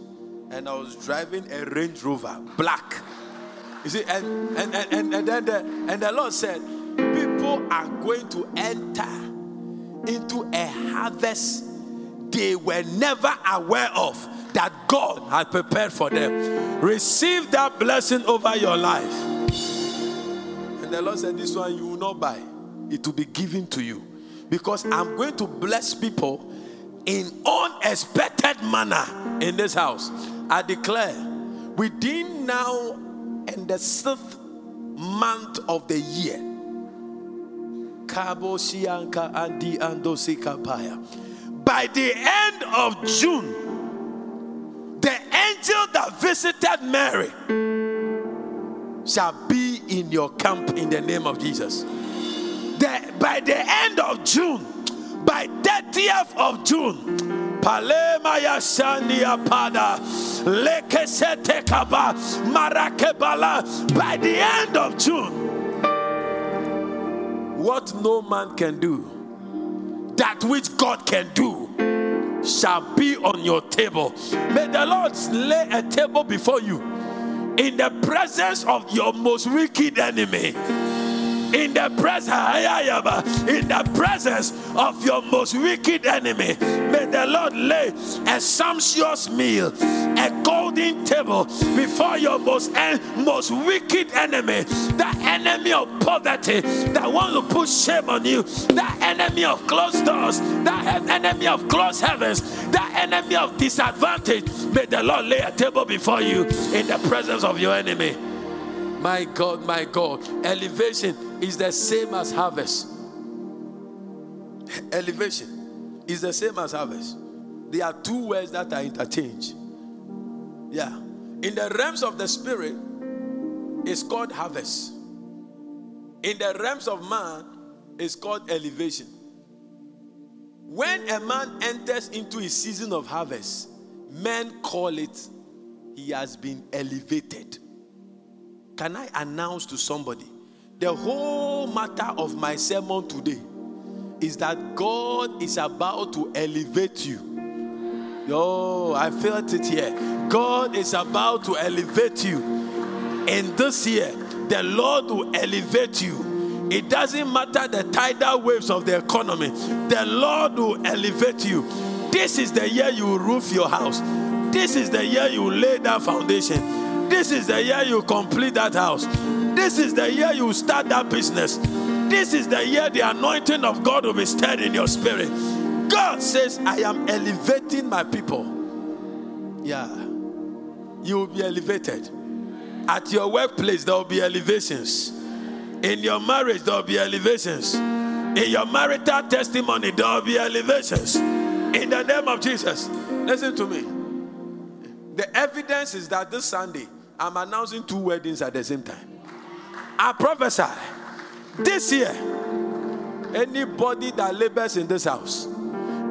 And I was driving a Range Rover, black. You see, and then the Lord said, people are going to enter into a harvest they were never aware of, that God had prepared for them. Receive that blessing over your life. And the Lord said, this one you will not buy. It will be given to you. Because I'm going to bless people in unexpected manner in this house. I declare, within now and the 6th month of the year, by the end of June, the angel that visited Mary shall be in your camp in the name of Jesus. By the end of June, by 30th of June, by the end of June, what no man can do, that which God can do shall be on your table. May the Lord lay a table before you in the presence of your most wicked enemy. In the presence of your most wicked enemy, may the Lord lay a sumptuous meal, a golden table before your most wicked enemy. That enemy of poverty that wants to put shame on you, that enemy of closed doors, that enemy of closed heavens, that enemy of disadvantage. May the Lord lay a table before you in the presence of your enemy. My God, my God. Elevation is the same as harvest. Elevation is the same as harvest. There are two words that are interchanged. Yeah. In the realms of the spirit, it's called harvest. In the realms of man, it's called elevation. When a man enters into his season of harvest, men call it he has been elevated. Can I announce to somebody, the whole matter of my sermon today is that God is about to elevate you. Oh, I felt it here. God is about to elevate you. And this year, the Lord will elevate you. It doesn't matter the tidal waves of the economy. The Lord will elevate you. This is the year you will roof your house. This is the year you will lay that foundation. This is the year you complete that house. This is the year you start that business. This is the year the anointing of God will be stirred in your spirit. God says, I am elevating my people. Yeah. You will be elevated. At your workplace, there will be elevations. In your marriage, there will be elevations. In your marital testimony, there will be elevations. In the name of Jesus. Listen to me. The evidence is that this Sunday, I'm announcing two weddings at the same time. I prophesy, this year, anybody that labors in this house,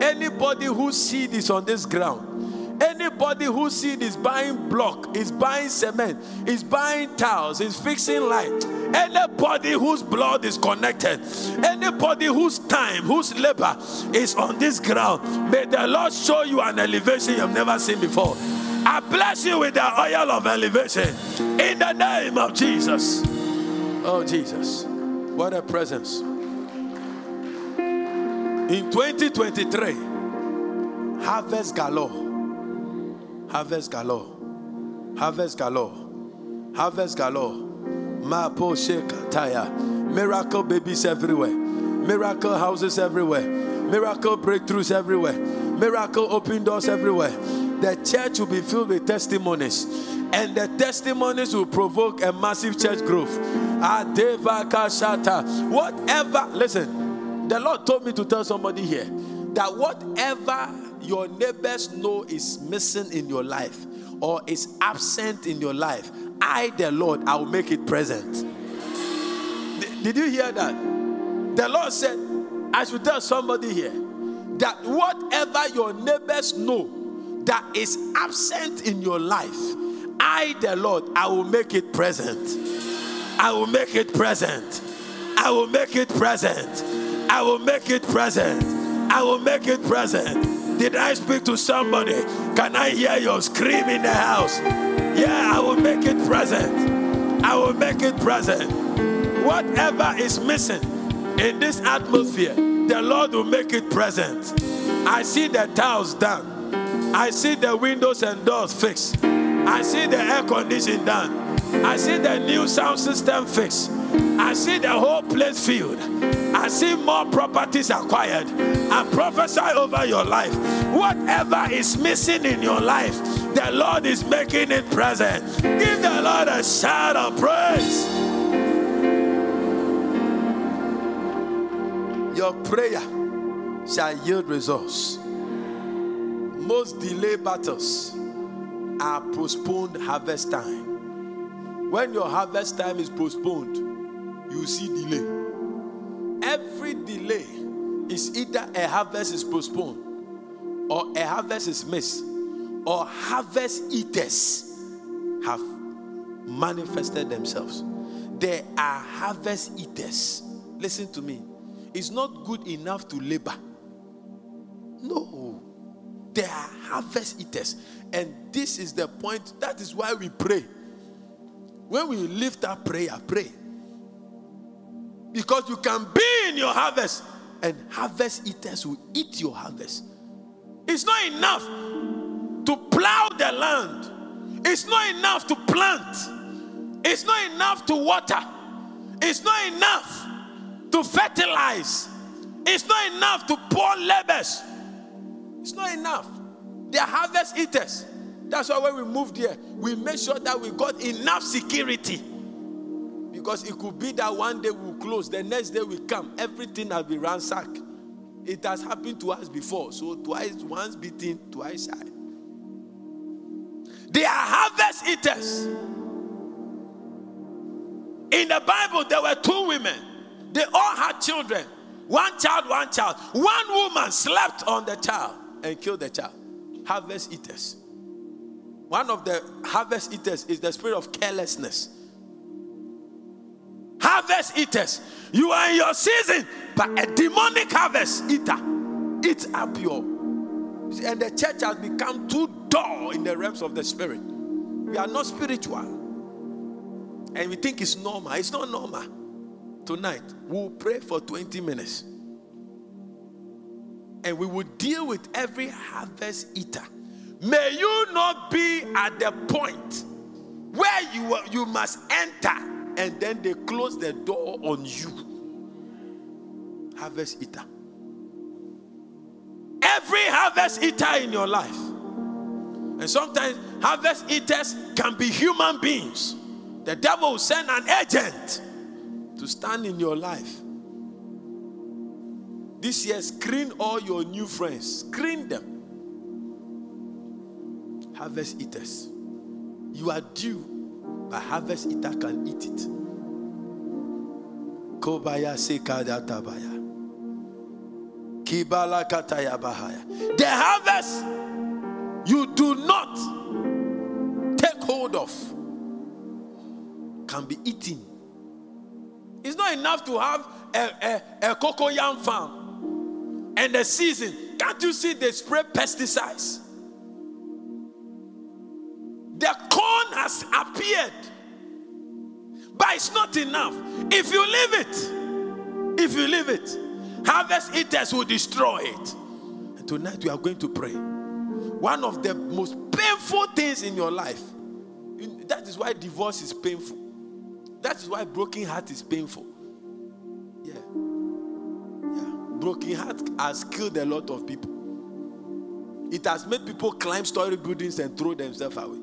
anybody whose seed is on this ground, anybody whose seed is buying block, is buying cement, is buying tiles, is fixing light, anybody whose blood is connected, anybody whose time, whose labor is on this ground, may the Lord show you an elevation you've never seen before. I bless you with the oil of elevation in the name of Jesus. Oh, Jesus, what a presence. In 2023, harvest galore. Harvest galore. Harvest galore. Harvest galore. Mapo sheka taya. Miracle babies everywhere. Miracle houses everywhere. Miracle breakthroughs everywhere. Miracle open doors everywhere. The church will be filled with testimonies, and the testimonies will provoke a massive church growth. Whatever, listen, the Lord told me to tell somebody here that whatever your neighbors know is missing in your life or is absent in your life, I, the Lord, I will make it present. Did you hear that? The Lord said, I should tell somebody here that whatever your neighbors know that is absent in your life, I, the Lord, I will make it present. I will make it present. I will make it present. I will make it present. I will make it present. Did I speak to somebody? Can I hear your scream in the house? Yeah, I will make it present. I will make it present. Whatever is missing in this atmosphere, the Lord will make it present. I see the tiles done. I see the windows and doors fixed. I see the air conditioning done. I see the new sound system fixed. I see the whole place filled. I see more properties acquired. I prophesy over your life. Whatever is missing in your life, the Lord is making it present. Give the Lord a shout of praise. Your prayer shall yield results. Most delayed battles are postponed harvest time. When your harvest time is postponed, you see delay. Every delay is either a harvest is postponed, or a harvest is missed, or harvest eaters have manifested themselves. There are harvest eaters. Listen to me. It's not good enough to labor they are harvest eaters. And this is the point. That is why we pray. When we lift up prayer, pray. Because you can be in your harvest, and harvest eaters will eat your harvest. It's not enough to plow the land. It's not enough to plant. It's not enough to water. It's not enough to fertilize. It's not enough to pour labors. It's not enough. They are harvest eaters. That's why when we moved here, we made sure that we got enough security. Because it could be that one day we'll close, the next day we come, everything has been ransacked. It has happened to us before. So twice, once beaten, twice shy. They are harvest eaters. In the Bible, there were two women. They all had children. One child, one child. One woman slept on the child and killed the child. Harvest eaters. One of the harvest eaters is the spirit of carelessness. Harvest eaters. You are in your season, but a demonic harvest eater eats up your. And the church has become too dull in the realms of the spirit. We are not spiritual. And we think it's normal. It's not normal. Tonight, we'll pray for 20 minutes. And we will deal with every harvest eater. May you not be at the point where you must enter and then they close the door on you. Harvest eater. Every harvest eater in your life. And sometimes harvest eaters can be human beings. The devil will send an agent to stand in your life. This year, screen all your new friends. Screen them. Harvest eaters. You are due, but harvest eater can eat it. Kobaya sekada tabaya. Kibala kataya bahaya. The harvest you do not take hold of can be eaten. It's not enough to have a cocoyam farm and a season. Can't you see they spray pesticides? The corn has appeared, but it's not enough. If you leave it, harvest eaters will destroy it. And tonight we are going to pray. One of the most painful things in your life. That is why divorce is painful. That is why broken heart is painful. Yeah. Broken heart has killed a lot of people. It has made people climb story buildings and throw themselves away.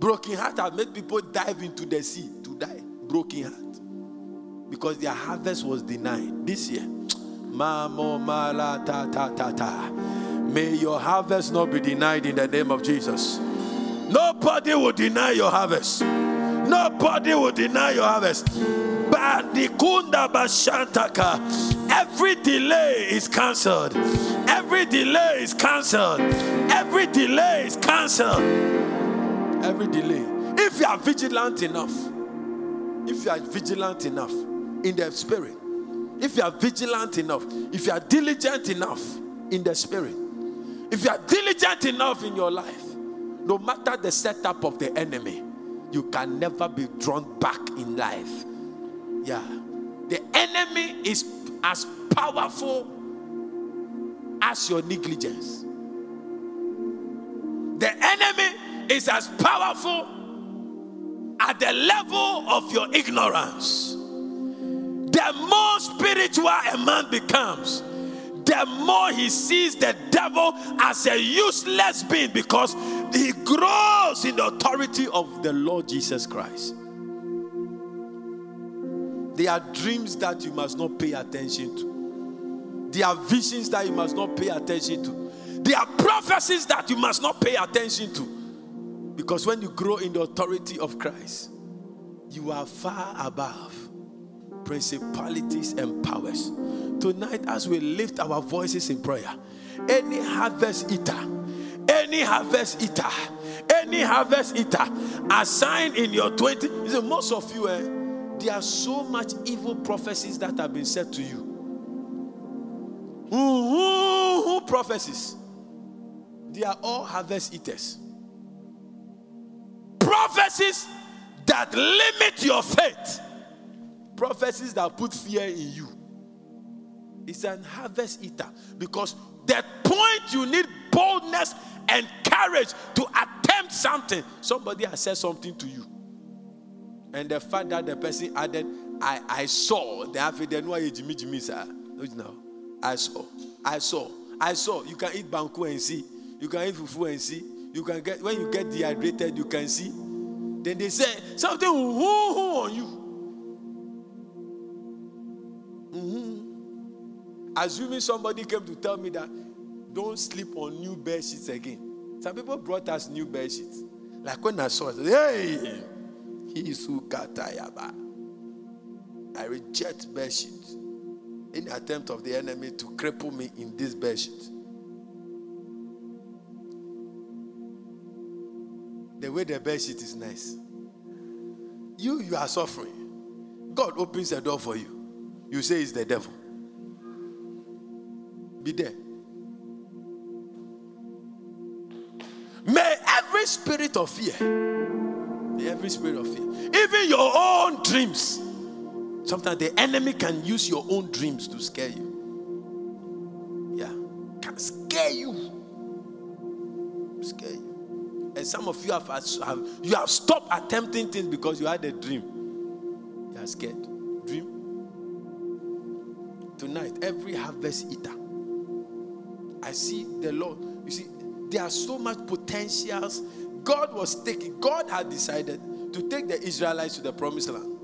Broken heart has made people dive into the sea to die. Broken heart. Because their harvest was denied this year. Mamo mala ta ta ta ta. May your harvest not be denied in the name of Jesus. Nobody will deny your harvest. Nobody will deny your harvest. Every delay is cancelled. Every delay is cancelled. Every delay is cancelled. Every delay. If you are vigilant enough, in the spirit, if you are vigilant enough, if you are diligent enough in the spirit, if you are diligent enough in your life, no matter the setup of the enemy, you can never be drawn back in life. Yeah. The enemy is as powerful as your negligence. The enemy is as powerful at the level of your ignorance. The more spiritual a man becomes, the more he sees the devil as a useless being, because he grows in the authority of the Lord Jesus Christ. There are dreams that you must not pay attention to. There are visions that you must not pay attention to. There are prophecies that you must not pay attention to. Because when you grow in the authority of Christ, you are far above principalities and powers. Tonight, as we lift our voices in prayer, any harvest eater assigned in your 20s, most of you, there are so much evil prophecies that have been said to you. Prophecies? they are all harvest eaters. Prophecies that limit your faith. Prophecies that put fear in you. It's an harvest eater. Because the point you need boldness and courage to attempt something. Somebody has said something to you. And the fact that the person added, I saw. They have I saw. You can eat banku and see. You can eat fufu and see. You can get, when you get dehydrated, you can see. Then they say something woo-hoo on you. Assuming somebody came to tell me that don't sleep on new bed sheets again. Some people brought us new bed sheets. Like when I saw it, hey, he is who katayaba. I reject bed sheets. Any attempt of the enemy to cripple me in this bed sheet. The way the bed sheet is nice. You are suffering. God opens the door for you. You say it's the devil. Be there. May every spirit of fear, even your own dreams. Sometimes the enemy can use your own dreams to scare you. Yeah. Can scare you. Scare you. And some of you have stopped attempting things because you had a dream. You are scared. Dream. Tonight, every harvest eater. I see the Lord. You see, there are so much potentials. God had decided to take the Israelites to the promised land.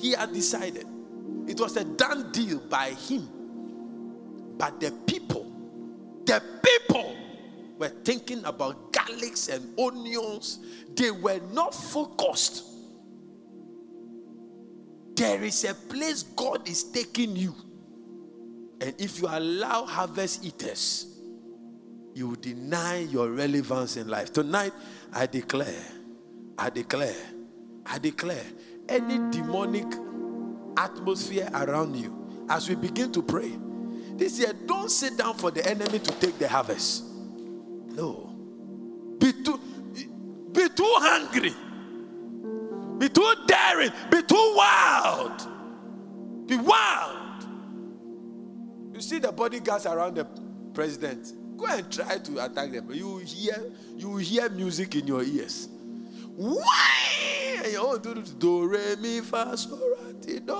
He had decided. It was a done deal by him. But the people were thinking about garlics and onions. They were not focused. There is a place God is taking you. And if you allow harvest eaters, you will deny your relevance in life. Tonight, I declare. Any demonic atmosphere around you, as we begin to pray this year, don't sit down for the enemy to take the harvest. No. Be too hungry, be too daring, be too wild. You see the bodyguards around the president. Go and try to attack them. You hear music in your ears. Why? Do re mi fa so ra ti do.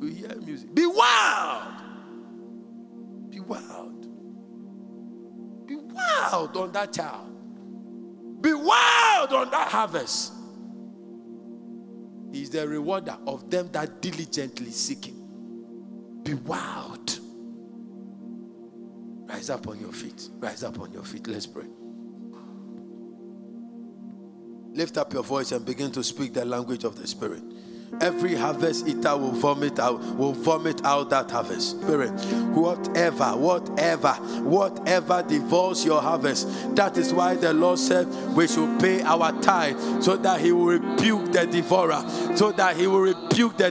You hear music. Be wild on that child. Be wild on that harvest. He is the rewarder of them that diligently seek him. Be wild. Rise up on your feet. Let's pray. Lift up your voice and begin to speak the language of the Spirit. Every harvest eater will vomit out that harvest. Spirit, whatever devours your harvest. That is why the Lord said we should pay our tithe, so that he will rebuke the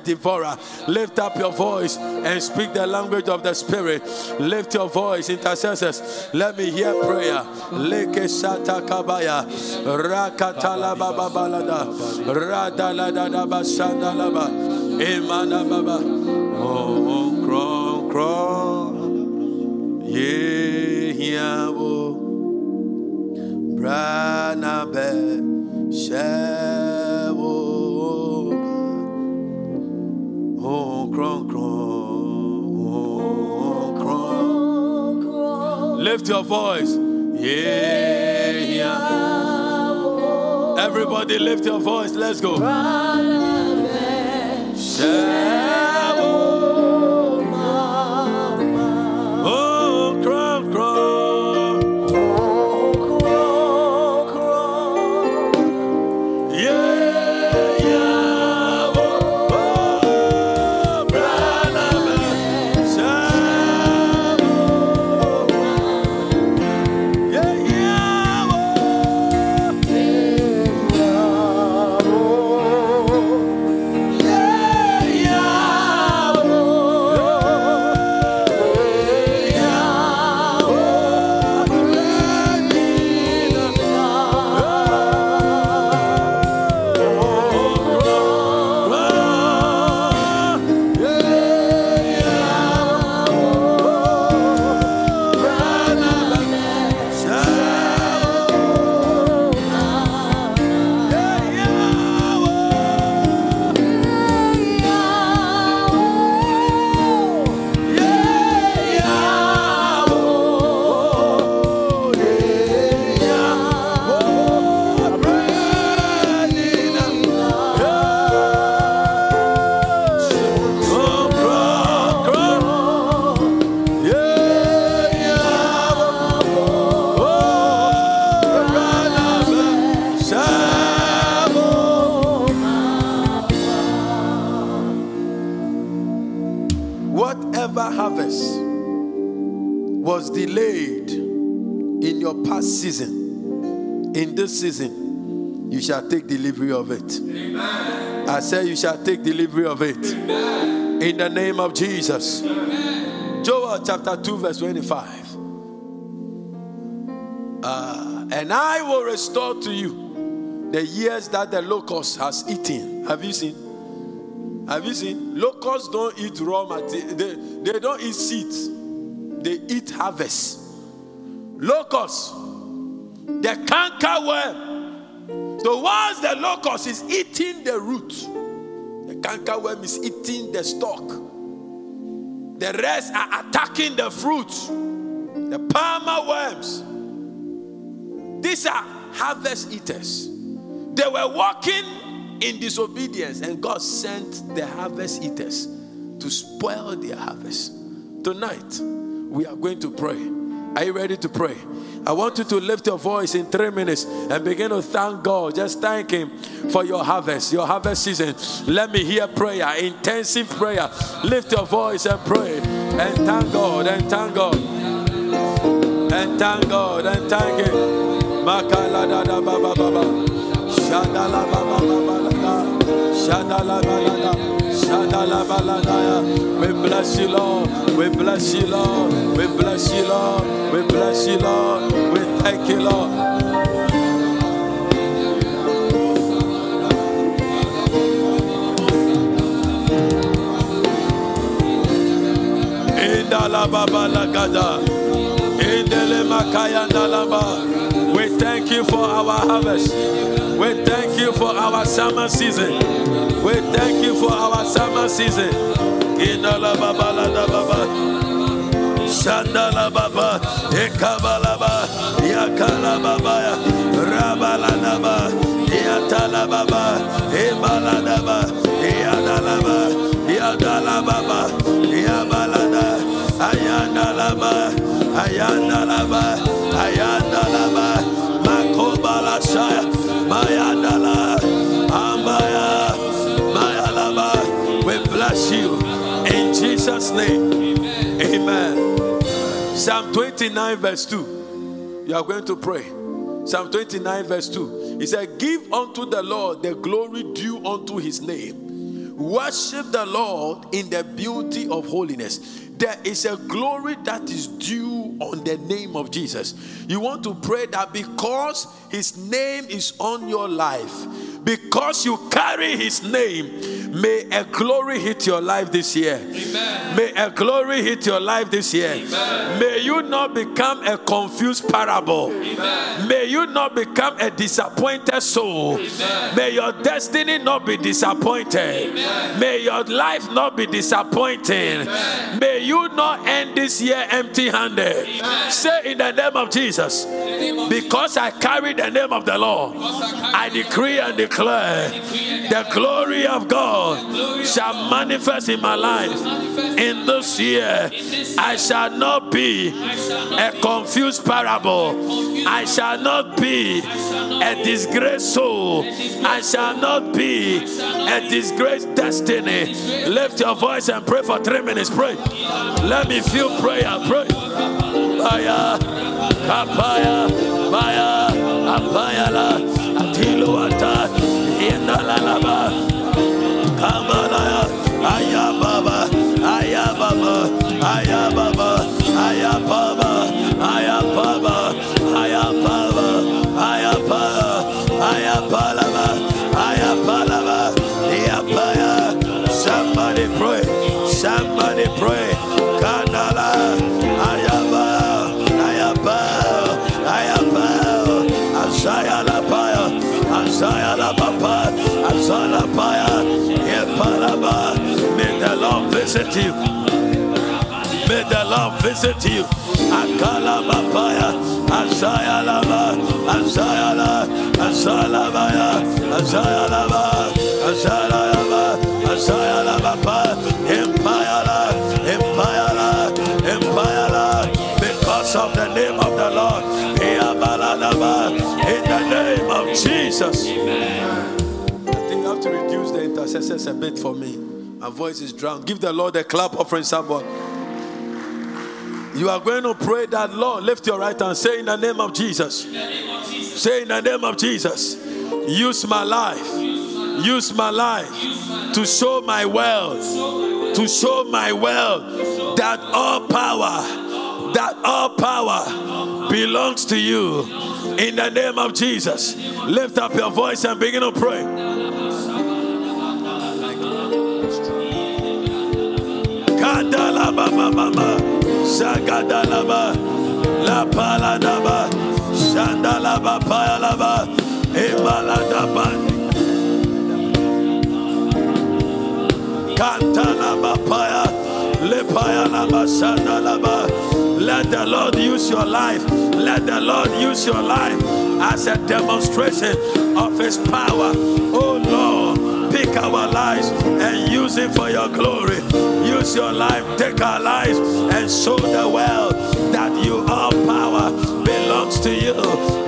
devourer. Lift up your voice and speak the language of the Spirit. Lift your voice, intercessors. Let me hear prayer. Leke shata kabaya, rakatala baba balada, radalada basanda. Lift your voice. Everybody lift your voice. Let's go. Oh, crow. Yeah, oh, brother. Yeah. prayed in your past season, in this season, you shall take delivery of it. Amen. I say you shall take delivery of it. Amen. In the name of Jesus. Amen. Joel chapter 2 verse 25. And I will restore to you the years that the locust has eaten. Have you seen? Have you seen? Locusts don't eat raw material. They don't eat seeds. They eat harvest. Locusts, the cankerworm. So once the locust is eating the root, the cankerworm is eating the stalk. The rest are attacking the fruit. The palmer worms. These are harvest eaters. They were walking in disobedience, and God sent the harvest eaters to spoil their harvest. Tonight, we are going to pray. Are you ready to pray? I want you to lift your voice in 3 minutes and begin to thank God. Just thank Him for your harvest season. Let me hear prayer, intensive prayer. Lift your voice and pray. And thank God, and thank God. And thank God, and thank Him. Makalada baba baba, shadala baba baba, shadala balada, shadala balada. We bless you, Lord. We bless you, Lord. We bless you, Lord. We bless you, Lord. We thank you, Lord. Indala baba lagada, indele makaya dalaba. We thank you for our harvest. We thank you for our summer season. We thank you for our summer season. Indala baba la da baba, shandala baba, ekabala baba, yakala baba, rabala baba, yatala baba, ebala baba, yadala baba, yadala baba, yabala da, ayandala baba, ayandala baba. Ayandalaba, Makobala Shaya, Mayandala, Amaya, Mayalaba. We bless you in Jesus' name. Amen. Psalm 29 verse 2. You are going to pray. Psalm 29 verse 2. He said, give unto the Lord the glory due unto his name. Worship the Lord in the beauty of holiness. There is a glory that is due on the name of Jesus. You want to pray that because his name is on your life, because you carry his name, may a glory hit your life this year. Amen. May a glory hit your life this year. Amen. May you not become a confused parable. Amen. May you not become a disappointed soul. Amen. May your destiny not be disappointed. Amen. May your life not be disappointing. Amen. May you not end this year empty-handed. Amen. Say in the name of Jesus, because I carry the name of the Lord, I decree and declare the glory of God shall manifest in my life. In this year, I shall not be a confused parable. I shall not be a disgraced soul. I shall not be a disgraced destiny. Lift your voice and pray for 3 minutes. Pray. Let me feel prayer. Pray. Fire, fire, fire, fire. Tiluata Yendalalaba Kamalaya Ayababa Ayababa Ayababa Ayababa Ayababa Ayababa Ayababa Ayapalaba Ayapalaba Yapaya. Somebody pray, somebody pray. Kanala Ayaba Ayaba Ayaba Asayalaba May the Lord visit you. May the Lord visit you. Akalabapaya, Asayalaba, Asayala, Asalabaya, Asayalaba, Asayalaba, Asayalaba, Impayala, Impayala, Impayala, because of the name of the Lord. In the name of Jesus. Amen. I think you have to reduce the intercessors a bit for me. My voice is drowned. Give the Lord a clap offering, someone. You are going to pray that, Lord, lift your right hand. Say, in the name of Jesus. Say, in the name of Jesus. Use my life. Use my life to show my will. To show my will that all power, belongs to you. In the name of Jesus. Lift up your voice and begin to pray. Kadalababababa, Sagadalaba, La Paladaba, Sandalaba Palaba, Ebaladaba, Kantalaba Paya, Lepayalaba, Sandalaba. Let the Lord use your life. Let the Lord use your life as a demonstration of His power. Oh Lord, pick our lives and use it for your glory. Use your life, take our lives, and show the world that you all power belongs to you.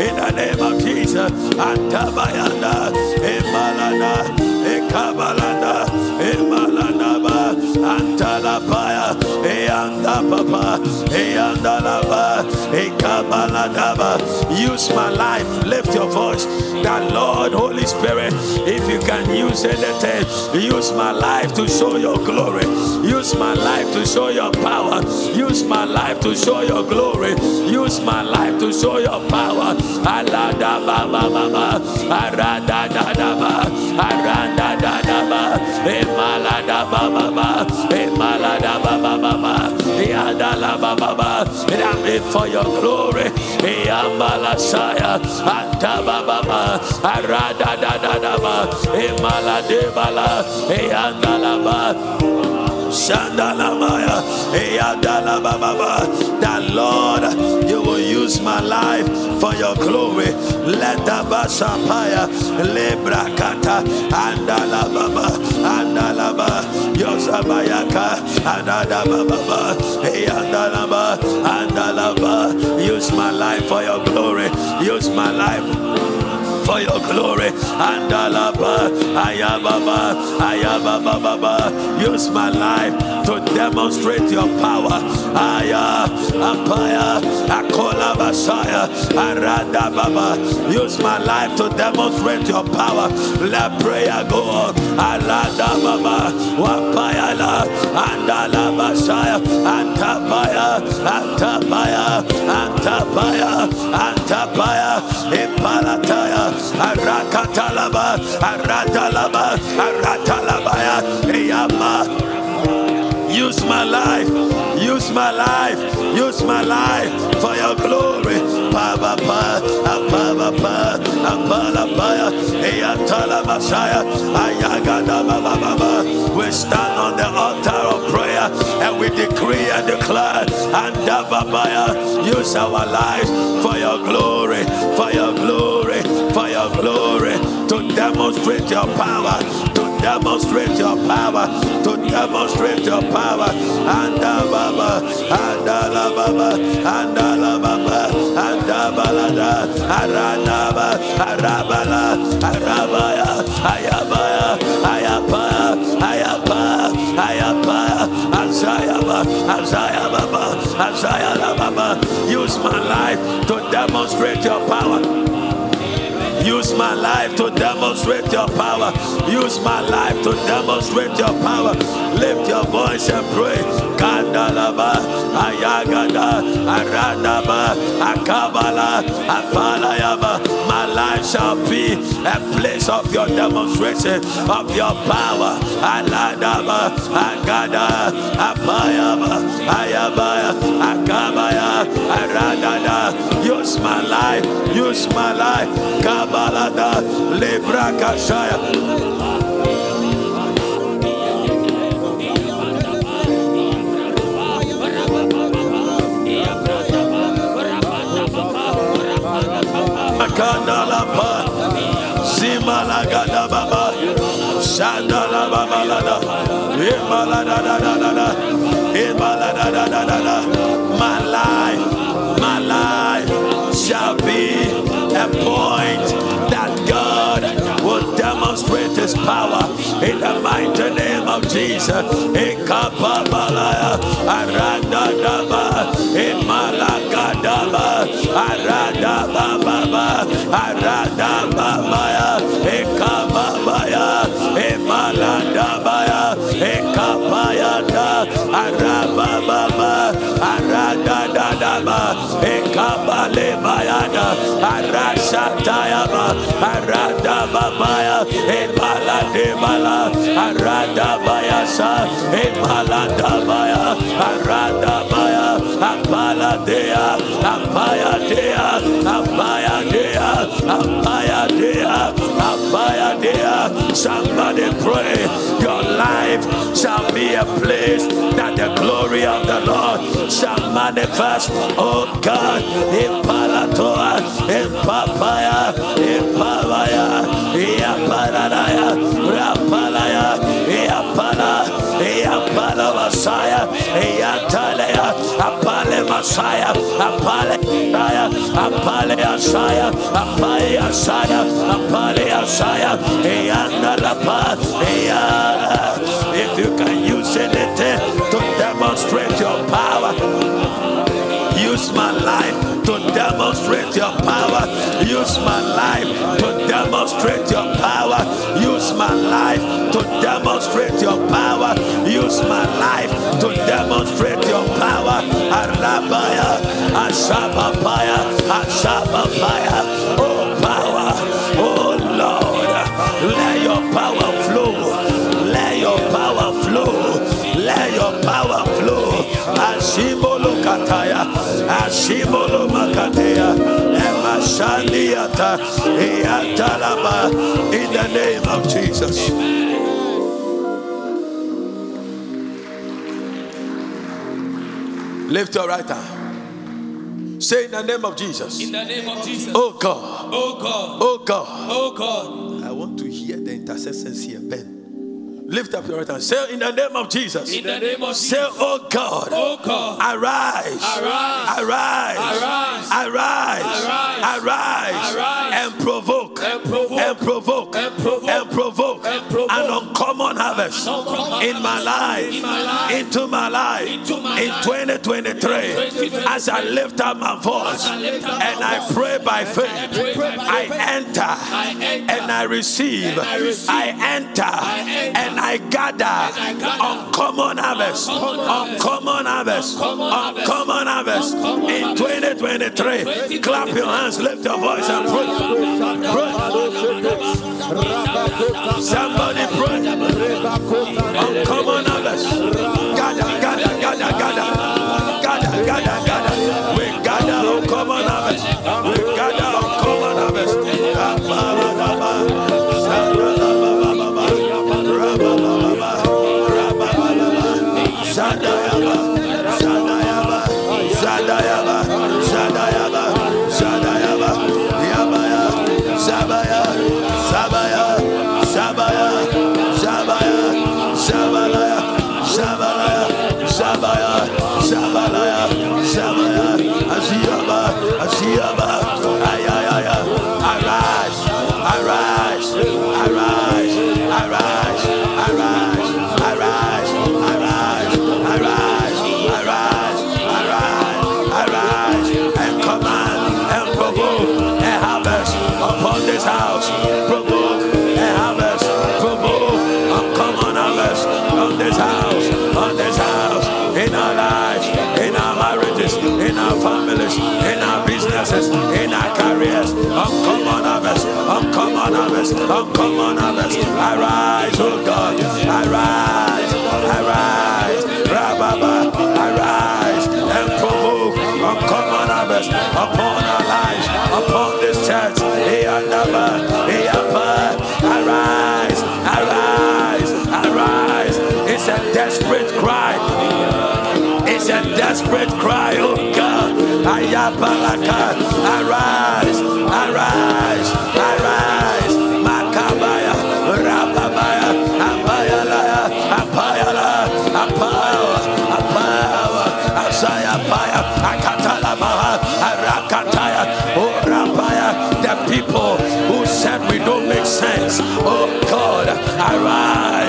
In the name of Jesus, Antabayana, Emalana, Ekabalana, Emalanaba, Antalapaya, Eandapapa, Eandalaba, Ekabalanaba. Use my life, lift your voice. That Lord, Holy Spirit, if you can use anything, use my life to show your glory. Use my life to show your power. Use my life to show your glory. Use my life to show your power. For your glory. Sandalamaya, Eyadalababa. That Lord, you will use my life for your glory. Let the Basapaya, Lebrakata, Andalababa, Andalaba, Yosabayaka, Andalababa, Eyadalaba, Andalaba. Use my life for your glory. Use my life for your glory. Andalaba, Ayababa, Ayababa, Baba. Use my life to demonstrate your power. Aya, Apaya, Akola Basaya, Arada Baba. Use my life to demonstrate your power. Let prayer go on. Alada Baba, Wapaya, Andalaba Saya, Antapaya, Antapaya, Antapaya, Antapaya, Ipalataya. Arakatalaba, Aratalaba, Aratalabaya, Eyama. Use my life, use my life, use my life for your glory. Papa, Papa, Papa, Apalabaya, Eyatalabasaya, Ayagadababa. We stand on the altar of prayer and we decree and declare, and Dababaya, use our lives for your glory, for your glory. For your glory, to demonstrate your power, to demonstrate your power, to demonstrate your power. Andababa, Andalababa, Andalababa, Andabalada, Aranaba, Arabala, Arabaya, Ayabaya, Ayapa, Ayapa, Ayapa, Azayaba, Azayababa, Azayababa. Use my life to demonstrate your power. Use my life to demonstrate your power. Use my life to demonstrate your power. Lift your voice and pray. Kandalaba, Ayagada, Aradaba, Akabala, Apalayaba. My life shall be a place of your demonstration of your power. Aladaba, Agada, Apayaba, Ayabaya, Akabaya, Aradada. Use my life. Use my life. Balada, Libra Kashaya, Akandalapa, Simalaga Baba, Sandala Babalada, Imalada, Imalada. My life shall be a point that God will demonstrate His power in the mighty name of Jesus. Somebody pray, your life shall be a place that the glory of the Lord shall manifest. Oh God, Ipalatoa, Ipapaya, Ipavaya, Iaparanaya, Rapalaya, Iapala, Iapala Messiah, Iatalea, Apale Messiah, Apale Messiah, Apale Messiah, Apale Messiah, Apale Messiah, Iandalapa, Iana. If you can use anything to demonstrate your power, use my life to demonstrate your power. Use my life to demonstrate your power. Use my life to demonstrate your power. Use my life to demonstrate your power. Arabaya, Ashabapaya, Ashabapaya. Oh power, oh Lord, let your power flow. Let your power flow. Let your power flow. Ashibolo Kataya. Ashibolo Makatea, Emma Shandiata, Iatalaba, in the name of Jesus. Amen. Lift your right hand. Say in the name of Jesus. In the name of Jesus. Oh God. Oh God. Oh God. Oh God. I want to hear the intercessors here, Ben. Lift up your right hand. Say in the name of Jesus. In the name of Jesus. Say, oh God. Oh God. Arise. Arise. Arise. Arise. Arise. Arise. Arise. And provoke. And provoke. And provoke. And provoke. And provoke. And provoke. An uncommon harvest. In my life. In my life. Into my life. Into my life. In 2023. As I lift up my voice. And I pray by faith. I enter. And I receive. I enter. And I gather uncommon harvest, uncommon harvest, uncommon harvest in 2023. Clap your hands, lift your voice and pray. Pray. Somebody pray. Uncommon harvest. Gather, gather, gather, gather. Gather, gather, gather. We gather uncommon harvest. We gather uncommon harvest. In our careers, uncommon harvest, uncommon harvest, uncommon harvest. Arise, oh God, arise, arise, Rababa, arise, and provoke uncommon harvest upon our lives, upon this church. Arise, arise, arise. It's a desperate cry. It's a desperate cry, oh God. Ayabalaka, arise, arise, arise, Makabaya, Rababaya, Abayalaya, Apayala, Apawa, Apawa, Asayapaya, Akatalabaha, Arakataya, Orapaya, the people who said we don't make sense. Oh God, arise.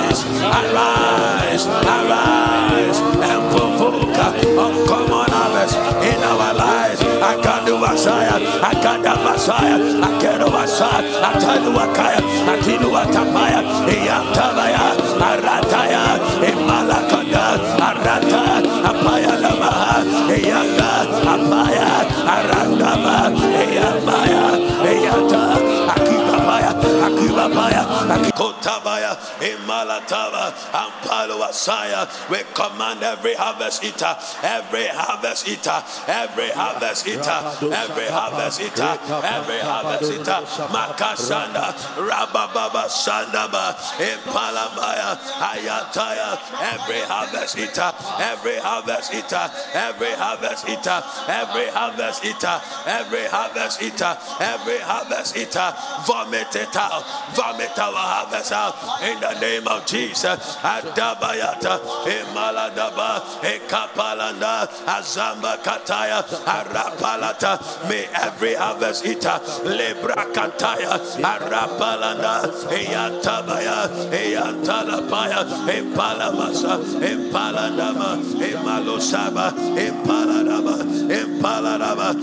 arise and provoke uncommon harvest in our lives. I can't do Messiah, I can't do Messiah, I can't do Messiah, I can't do Akaya, I can't do Atapaya, Iyantabaya, Arataya, Imalakanda, Arata, Apaya Lamaha, Iyanda, Apaya, Arandama, Iyamaya, Iyata, we command every harvest eater, every harvest eater, every harvest eater, every harvest eater, every harvest eater, Makasanda, Rabababa Sandaba, Impalamaya, Ayataya, every harvest eater, every harvest eater, every harvest eater, every harvest eater, every harvest eater, every harvest eater, vomit it out. Vomit our harvest out in the name of Jesus. Adabayata, Imaladaba, Ekapalanda, Azamba Kataya, Arapalata, may every harvest eater, Libra Kataya, Arapalanda, Eyatabaya, Eyatalapaya, Epalamasa, Epaladama, Emalusaba, Epaladaba, Epaladaba,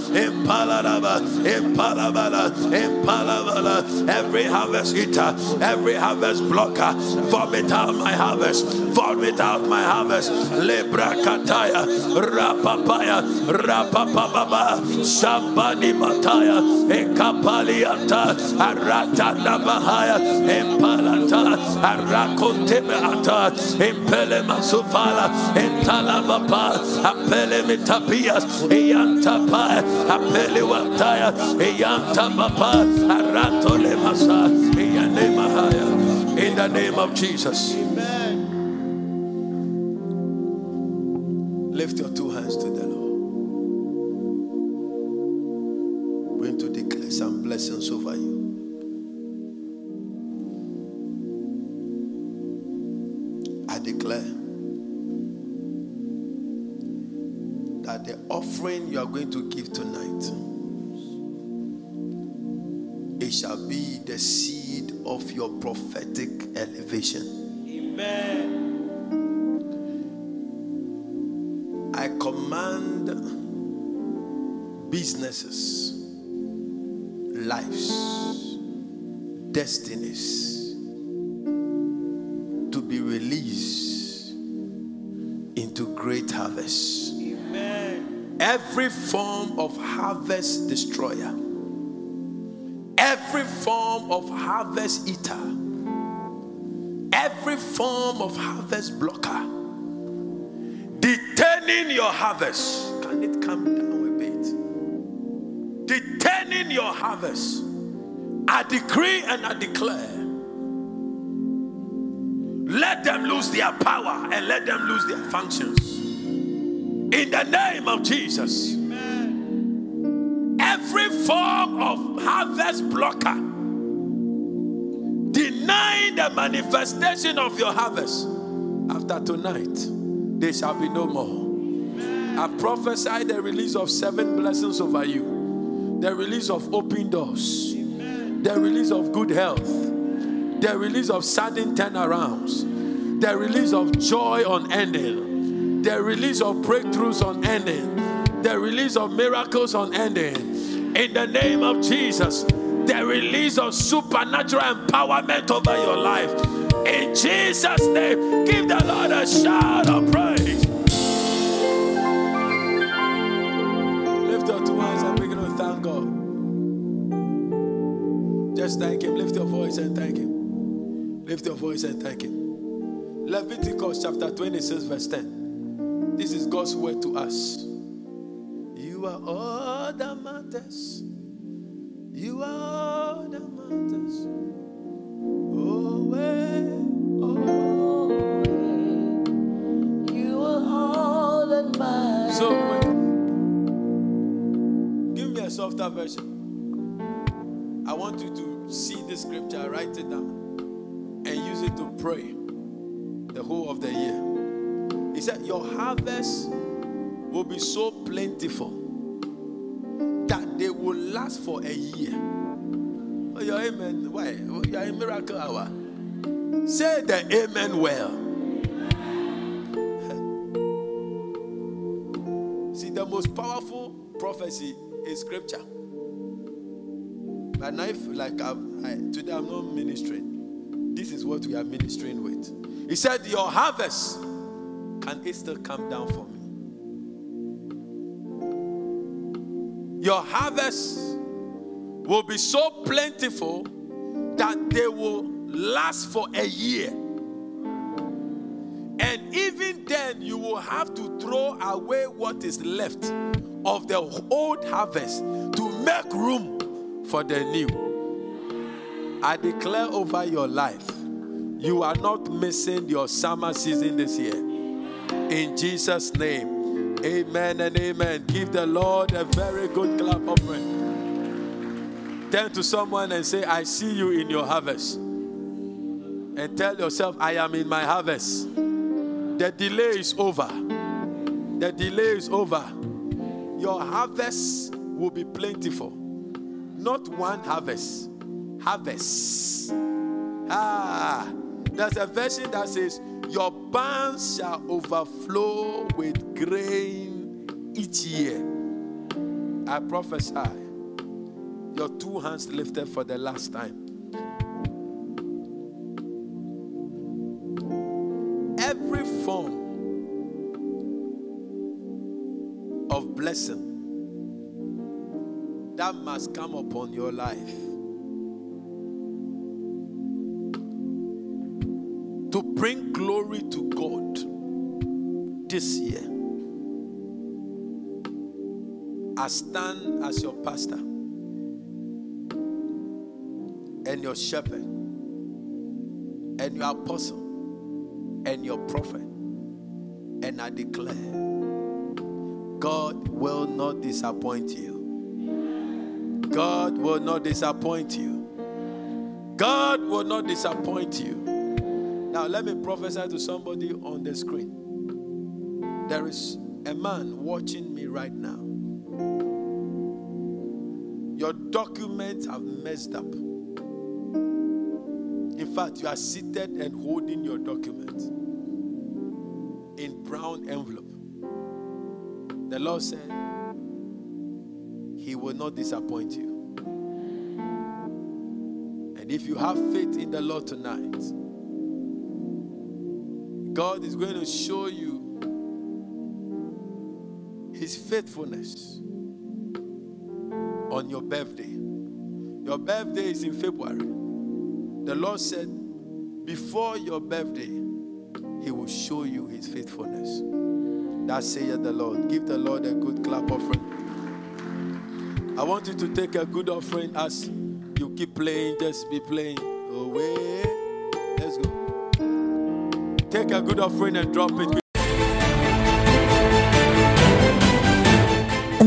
Epaladaba, Empalabala, Empalabala, every harvest eater, every harvest blocker, vomit out my harvest, vomit out my harvest. Libra Kataya, Rapapaya, Rapapababa, Somebody Mataya, Ekapaliata, Aratana Mahaya, Empalata, Arakotebeata, Empelemasufala, Entalabapa, Apelemitapia, Eyantapa, Apeliwataya, Eyantapa, Aratolema. In the name of Jesus. Amen. Lift your two hands to the Lord. We're going to declare some blessings over you. I declare that the offering you are going to give tonight, it shall be the seed of your prophetic elevation. Amen. I command businesses, lives, destinies to be released into great harvest. Amen. Every form of harvest destroyer, every form of harvest eater, every form of harvest blocker, detaining your harvest. Can it come down a bit? Detaining your harvest. I decree and I declare, let them lose their power and let them lose their functions. In the name of Jesus. Every form of harvest blocker denying the manifestation of your harvest, after tonight they shall be no more. Amen. I prophesy the release of 7 blessings over you, the release of open doors. Amen. The release of good health, the release of sudden turnarounds, the release of joy unending, the release of breakthroughs unending, the release of miracles unending. In the name of Jesus, the release of supernatural empowerment over your life. In Jesus' name, give the Lord a shout of praise. Lift your two hands and begin to thank God. Just thank Him. Lift your voice and thank Him. Lift your voice and thank Him. Leviticus chapter 26, verse 10. This is God's word to us. You are all that matters. You are all that matters. Oh, oh, you are all that matters. So, wait. Give me a softer version. I want you to see this scripture, write it down, and use it to pray the whole of the year. He said, your harvest will be so plentiful that they will last for a year. Oh, your amen. Why? You're in miracle hour. Say the amen well. Amen. most powerful prophecy is scripture. But now, if like today I'm not ministering, this is what we are ministering with. He said, your harvest, can it still come down for me? Your harvest will be so plentiful that they will last for a year. And even then, you will have to throw away what is left of the old harvest to make room for the new. I declare over your life, you are not missing your summer season this year. In Jesus' name, amen and amen. Give the Lord a very good clap offering. Turn to someone and say, I see you in your harvest. And tell yourself, I am in my harvest. The delay is over. The delay is over. Your harvest will be plentiful. Not one harvest. Harvest. Ah, there's a version that says, your barns shall overflow with grain each year. I prophesy, your two hands lifted for the last time. Every form of blessing that must come upon your life to bring glory to God this year, I stand as your pastor and your shepherd and your apostle and your prophet, and I declare, God will not disappoint you. God will not disappoint you. God will not disappoint you. Now let me prophesy to somebody on the screen. There is a man watching me right now. Your documents have messed up. In fact, you are seated and holding your document in brown envelope. The Lord said, He will not disappoint you. And if you have faith in the Lord tonight, God is going to show you His faithfulness on your birthday. Your birthday is in February. The Lord said, before your birthday, He will show you His faithfulness. That saith the Lord. Give the Lord a good clap offering. I want you to take a good offering as you keep playing. Just be playing away. Let's go. Take a good offering and drop it. The